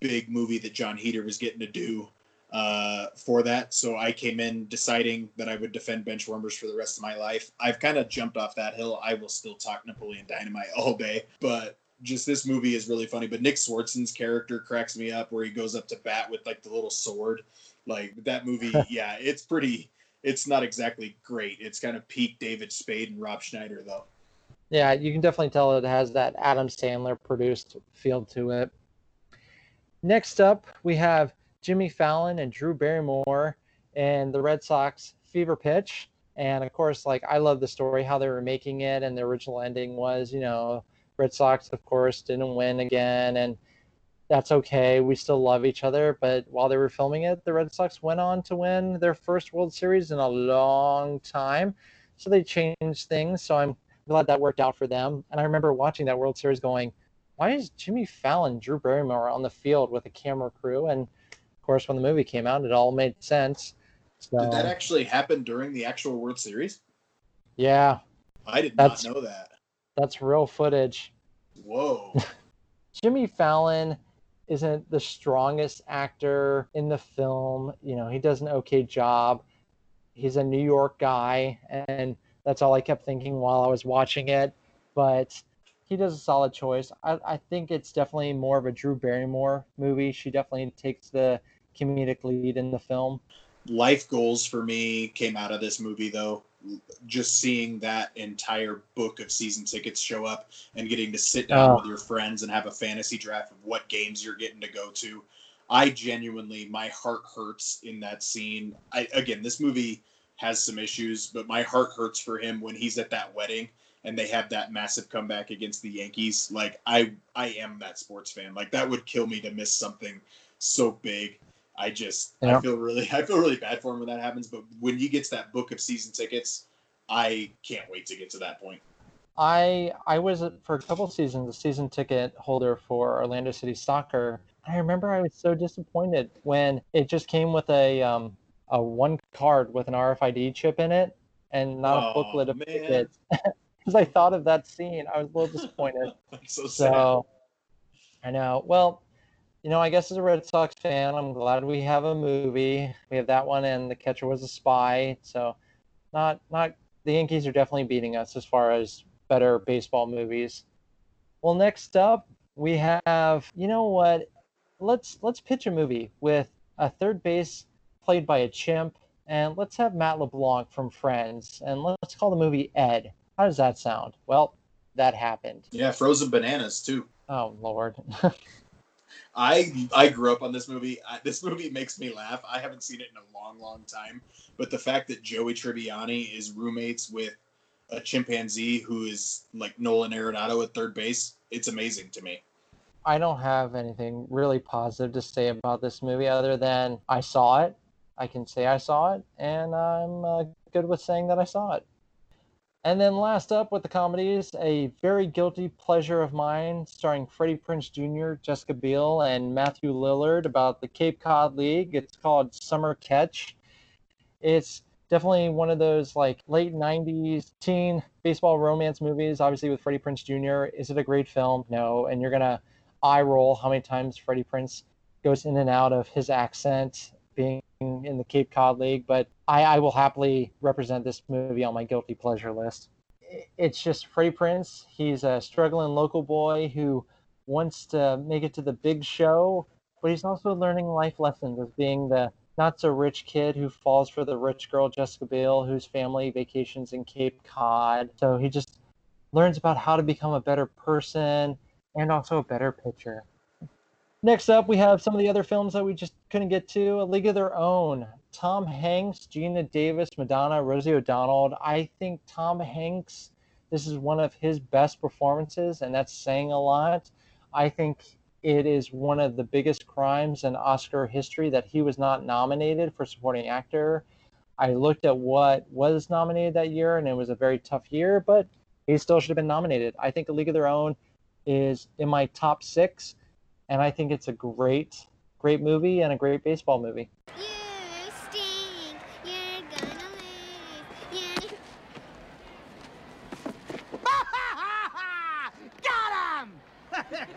big movie that John Heder was getting to do uh, for that. So I came in deciding that I would defend Benchwarmers for the rest of my life. I've kind of jumped off that hill. I will still talk Napoleon Dynamite all day, but just this movie is really funny. But Nick Swartzen's character cracks me up, where he goes up to bat with like the little sword. Like that movie, yeah, it's pretty, it's not exactly great. It's kind of peak David Spade and Rob Schneider though. Yeah, you can definitely tell it has that Adam Sandler produced feel to it. Next up, we have Jimmy Fallon and Drew Barrymore and the Red Sox Fever Pitch. And of course, like I love the story, how they were making it, and the original ending was, you know, Red Sox, of course, didn't win again, and that's okay. We still love each other. But while they were filming it, the Red Sox went on to win their first World Series in a long time. So they changed things. So I'm glad that worked out for them. And I remember watching that World Series going, why is Jimmy Fallon, Drew Barrymore on the field with a camera crew? And of course, when the movie came out, it all made sense. So, did that actually happen during the actual World Series? Yeah. I did not know that. That's real footage. Whoa. Jimmy Fallon isn't the strongest actor in the film. You know, he does an okay job. He's a New York guy, and that's all I kept thinking while I was watching it. But he does a solid choice. I, I think it's definitely more of a Drew Barrymore movie. She definitely takes the comedic lead in the film. Life goals for me came out of this movie, though. Just seeing that entire book of season tickets show up and getting to sit down oh. with your friends and have a fantasy draft of what games you're getting to go to. I genuinely, my heart hurts in that scene. I, again, this movie has some issues, but my heart hurts for him when he's at that wedding and they have that massive comeback against the Yankees. Like I, I am that sports fan. Like that would kill me to miss something so big. I just, yeah. I feel really, I feel really bad for him when that happens. But when he gets that book of season tickets, I can't wait to get to that point. I, I was for a couple of seasons a season ticket holder for Orlando City Soccer. I remember I was so disappointed when it just came with a, um, a one card with an R F I D chip in it and not oh, a booklet of man. tickets. Because I thought of that scene, I was a little disappointed. That's so, so sad. I know. Well. You know, I guess as a Red Sox fan, I'm glad we have a movie. We have that one, and The Catcher Was a Spy. So, not not the Yankees are definitely beating us as far as better baseball movies. Well, next up, we have, you know what, let's let's pitch a movie with a third base played by a chimp, and let's have Matt LeBlanc from Friends, and let's call the movie Ed. How does that sound? Well, that happened. Yeah, frozen bananas, too. Oh, Lord. I I grew up on this movie. I, this movie makes me laugh. I haven't seen it in a long, long time. But the fact that Joey Tribbiani is roommates with a chimpanzee who is like Nolan Arenado at third base, it's amazing to me. I don't have anything really positive to say about this movie other than I saw it. I can say I saw it, and I'm uh, good with saying that I saw it. And then last up with the comedies, a very guilty pleasure of mine starring Freddie Prinze Junior, Jessica Biel, and Matthew Lillard about the Cape Cod League. It's called Summer Catch. It's definitely one of those like late nineties teen baseball romance movies, obviously with Freddie Prinze Junior Is it a great film? No. And you're going to eye roll how many times Freddie Prinze goes in and out of his accent being in the Cape Cod League, but I, I will happily represent this movie on my guilty pleasure list. It's just Freddie Prinze. He's a struggling local boy who wants to make it to the big show, but he's also learning life lessons of being the not-so-rich kid who falls for the rich girl, Jessica Biel, whose family vacations in Cape Cod. So he just learns about how to become a better person and also a better pitcher. Next up, we have some of the other films that we just couldn't get to. A League of Their Own. Tom Hanks, Gina Davis, Madonna, Rosie O'Donnell. I think Tom Hanks, this is one of his best performances, and that's saying a lot. I think it is one of the biggest crimes in Oscar history that he was not nominated for supporting actor. I looked at what was nominated that year, and it was a very tough year, but he still should have been nominated. I think A League of Their Own is in my top six. And I think it's a great, great movie and a great baseball movie. You stink. You're gonna leave. Yeah. Got him!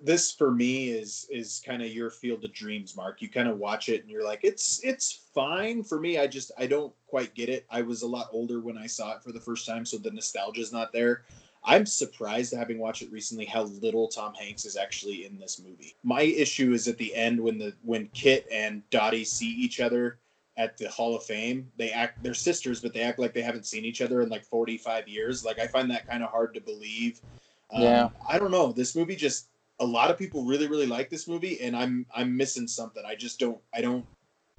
This for me is is kind of your Field of Dreams, Mark. You kind of watch it and you're like, it's it's fine for me. I just I don't quite get it. I was a lot older when I saw it for the first time, so the nostalgia's not there. I'm surprised, having watched it recently, how little Tom Hanks is actually in this movie. My issue is at the end when the when Kit and Dottie see each other at the Hall of Fame. They act they're sisters, but they act like they haven't seen each other in like forty-five years. Like, I find that kind of hard to believe. Um, yeah. I don't know. This movie just a lot of people really really like this movie, and I'm I'm missing something. I just don't I don't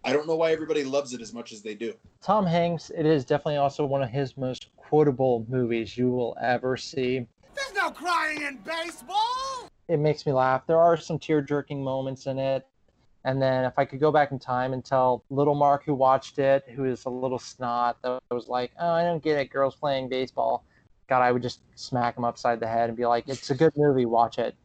I don't know why everybody loves it as much as they do. Tom Hanks, it is definitely also one of his most quotable movies you will ever see. There's no crying in baseball! It makes me laugh. There are some tear-jerking moments in it. And then if I could go back in time and tell little Mark, who watched it, who is a little snot, that was like, oh, I don't get it, girls playing baseball. God, I would just smack him upside the head and be like, it's a good movie, watch it.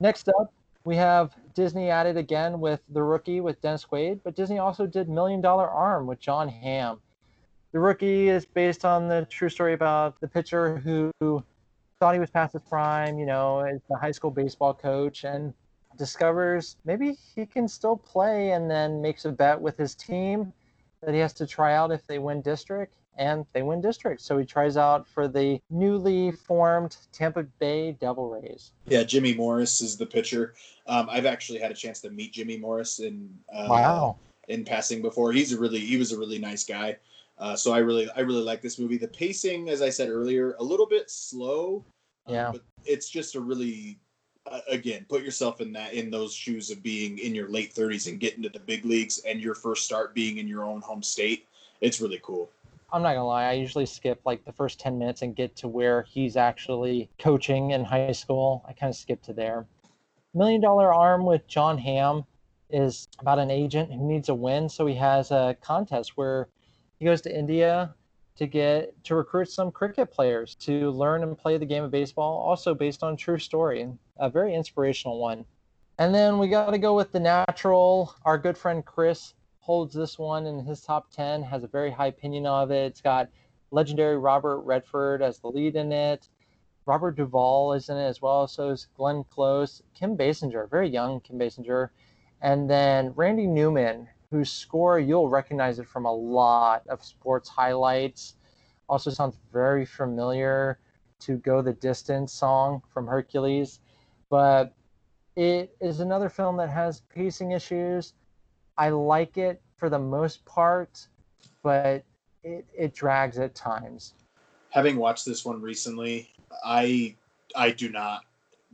Next up, we have Disney at it again with The Rookie with Dennis Quaid, but Disney also did Million Dollar Arm with John Hamm. The Rookie is based on the true story about the pitcher who thought he was past his prime, you know, is the high school baseball coach, and discovers maybe he can still play, and then makes a bet with his team that he has to try out if they win district, and they win district. So he tries out for the newly formed Tampa Bay Devil Rays. Yeah, Jimmy Morris is the pitcher. Um, I've actually had a chance to meet Jimmy Morris in uh, wow. in passing before. He's a really he was a really nice guy. Uh, so I really I really like this movie. The pacing, as I said earlier, a little bit slow. Um, yeah, but it's just a really uh, again, put yourself in that in those shoes of being in your late thirties and getting to the big leagues, and your first start being in your own home state. It's really cool. I'm not going to lie, I usually skip like the first ten minutes and get to where he's actually coaching in high school. I kind of skip to there. Million Dollar Arm with John Hamm is about an agent who needs a win, so he has a contest where he goes to India to get to recruit some cricket players to learn and play the game of baseball, also based on true story, a very inspirational one. And then we got to go with The Natural. Our good friend Chris holds this one in his top ten, has a very high opinion of it. It's got legendary Robert Redford as the lead in it. Robert Duvall is in it as well, so is Glenn Close, Kim Basinger, very young Kim Basinger, and then Randy Newman, whose score you'll recognize it from a lot of sports highlights. Also sounds very familiar to Go the Distance song from Hercules. but it is another film that has pacing issues. I like it for the most part, but it, it drags at times. Having watched this one recently, I I do not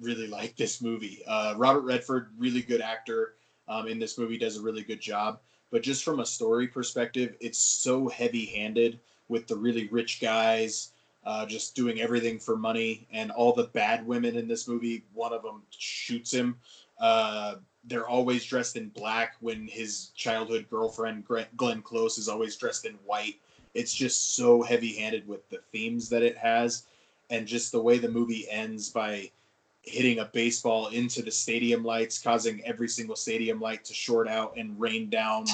really like this movie. Uh, Robert Redford, really good actor um, in this movie, does a really good job. But just from a story perspective, it's so heavy-handed with the really rich guys uh, just doing everything for money, and all the bad women in this movie, one of them shoots him. Uh, they're always dressed in black when his childhood girlfriend, Glenn Close, is always dressed in white. It's just so heavy-handed with the themes that it has, and just the way the movie ends by hitting a baseball into the stadium lights, causing every single stadium light to short out and rain down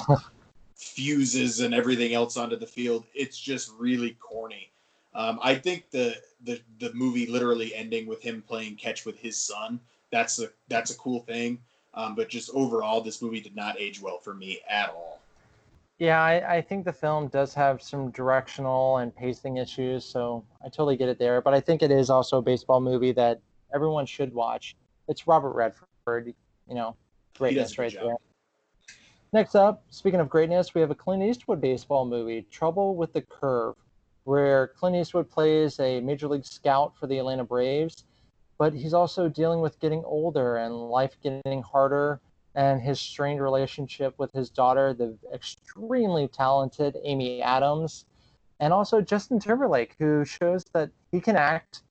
fuses and everything else onto the field. It's just really corny. Um, I think the, the the movie literally ending with him playing catch with his son, that's a, that's a cool thing. Um, but just overall, this movie did not age well for me at all. Yeah, I, I think the film does have some directional and pacing issues, so I totally get it there. But I think it is also a baseball movie that everyone should watch. It's Robert Redford, you know, greatness right there. Next up, speaking of greatness, we have a Clint Eastwood baseball movie, Trouble with the Curve, where Clint Eastwood plays a Major League scout for the Atlanta Braves, but he's also dealing with getting older and life getting harder, and his strained relationship with his daughter, the extremely talented Amy Adams, and also Justin Timberlake, who shows that he can act.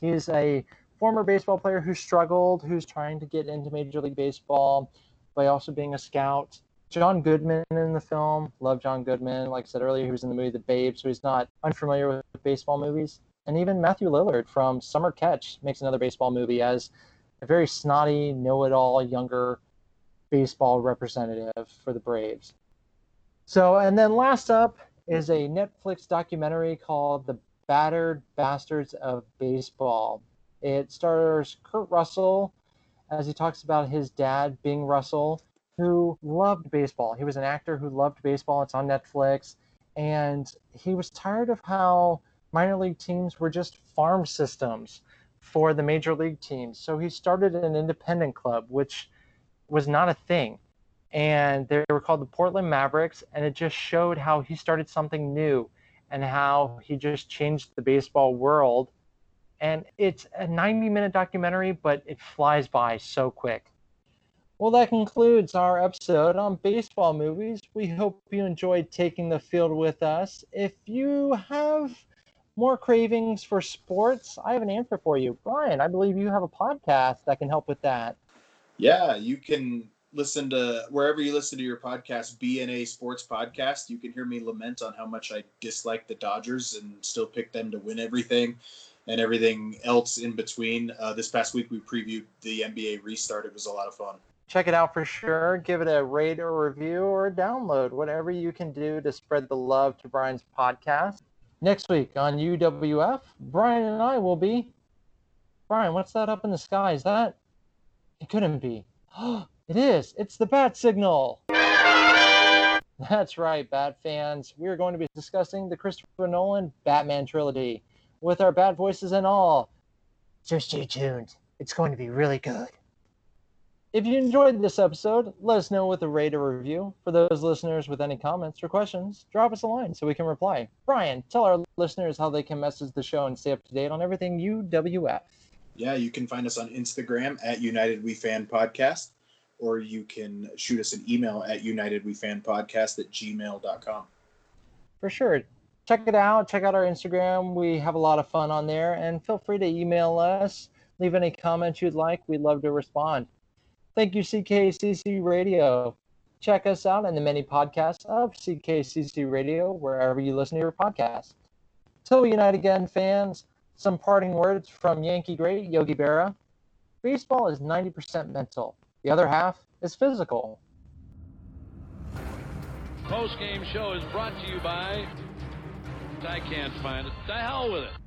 He's a former baseball player who struggled, who's trying to get into Major League Baseball by also being a scout. John Goodman in the film. Love John Goodman. Like I said earlier, he was in the movie The Babe, so he's not unfamiliar with baseball movies. And even Matthew Lillard from Summer Catch makes another baseball movie as a very snotty, know-it-all, younger baseball representative for the Braves. So, and then last up is a Netflix documentary called The Battered Bastards of Baseball. It stars Kurt Russell as he talks about his dad, Bing Russell, who loved baseball. He was an actor who loved baseball. It's on Netflix. And he was tired of how minor league teams were just farm systems for the major league teams. So he started an independent club, which was not a thing. And they were called the Portland Mavericks. And it just showed how he started something new and how he just changed the baseball world. And it's a ninety-minute documentary, but it flies by so quick. Well, that concludes our episode on baseball movies. We hope you enjoyed taking the field with us. If you have more cravings for sports, I have an answer for you. Brian, I believe you have a podcast that can help with that. Yeah, you can listen to, wherever you listen to your podcast, B N A Sports Podcast. You can hear me lament on how much I dislike the Dodgers and still pick them to win everything and everything else in between. Uh, this past week, we previewed the N B A restart. It was a lot of fun. Check it out for sure. Give it a rate or review or download, whatever you can do to spread the love to Brian's podcast. Next week on U W F, Brian and I will be... Brian, what's that up in the sky? Is that... It couldn't be. It is. It's the bat signal. That's right, bat fans. We're going to be discussing the Christopher Nolan Batman trilogy with our bat voices and all. So stay tuned. It's going to be really good. If you enjoyed this episode, let us know with a rate or review. For those listeners with any comments or questions, drop us a line so we can reply. Brian, tell our listeners how they can message the show and stay up to date on everything U W F. Yeah, you can find us on Instagram at United We Fan Podcast, or you can shoot us an email at unitedwefanpodcast at gmail dot com. For sure. Check it out. Check out our Instagram. We have a lot of fun on there. And feel free to email us. Leave any comments you'd like. We'd love to respond. Thank you, C K C C Radio. Check us out in the many podcasts of C K C C Radio, wherever you listen to your podcasts. Till we unite again, fans, some parting words from Yankee great Yogi Berra. Baseball is ninety percent mental. The other half is physical. Post-game show is brought to you by... I can't find it. The hell with it.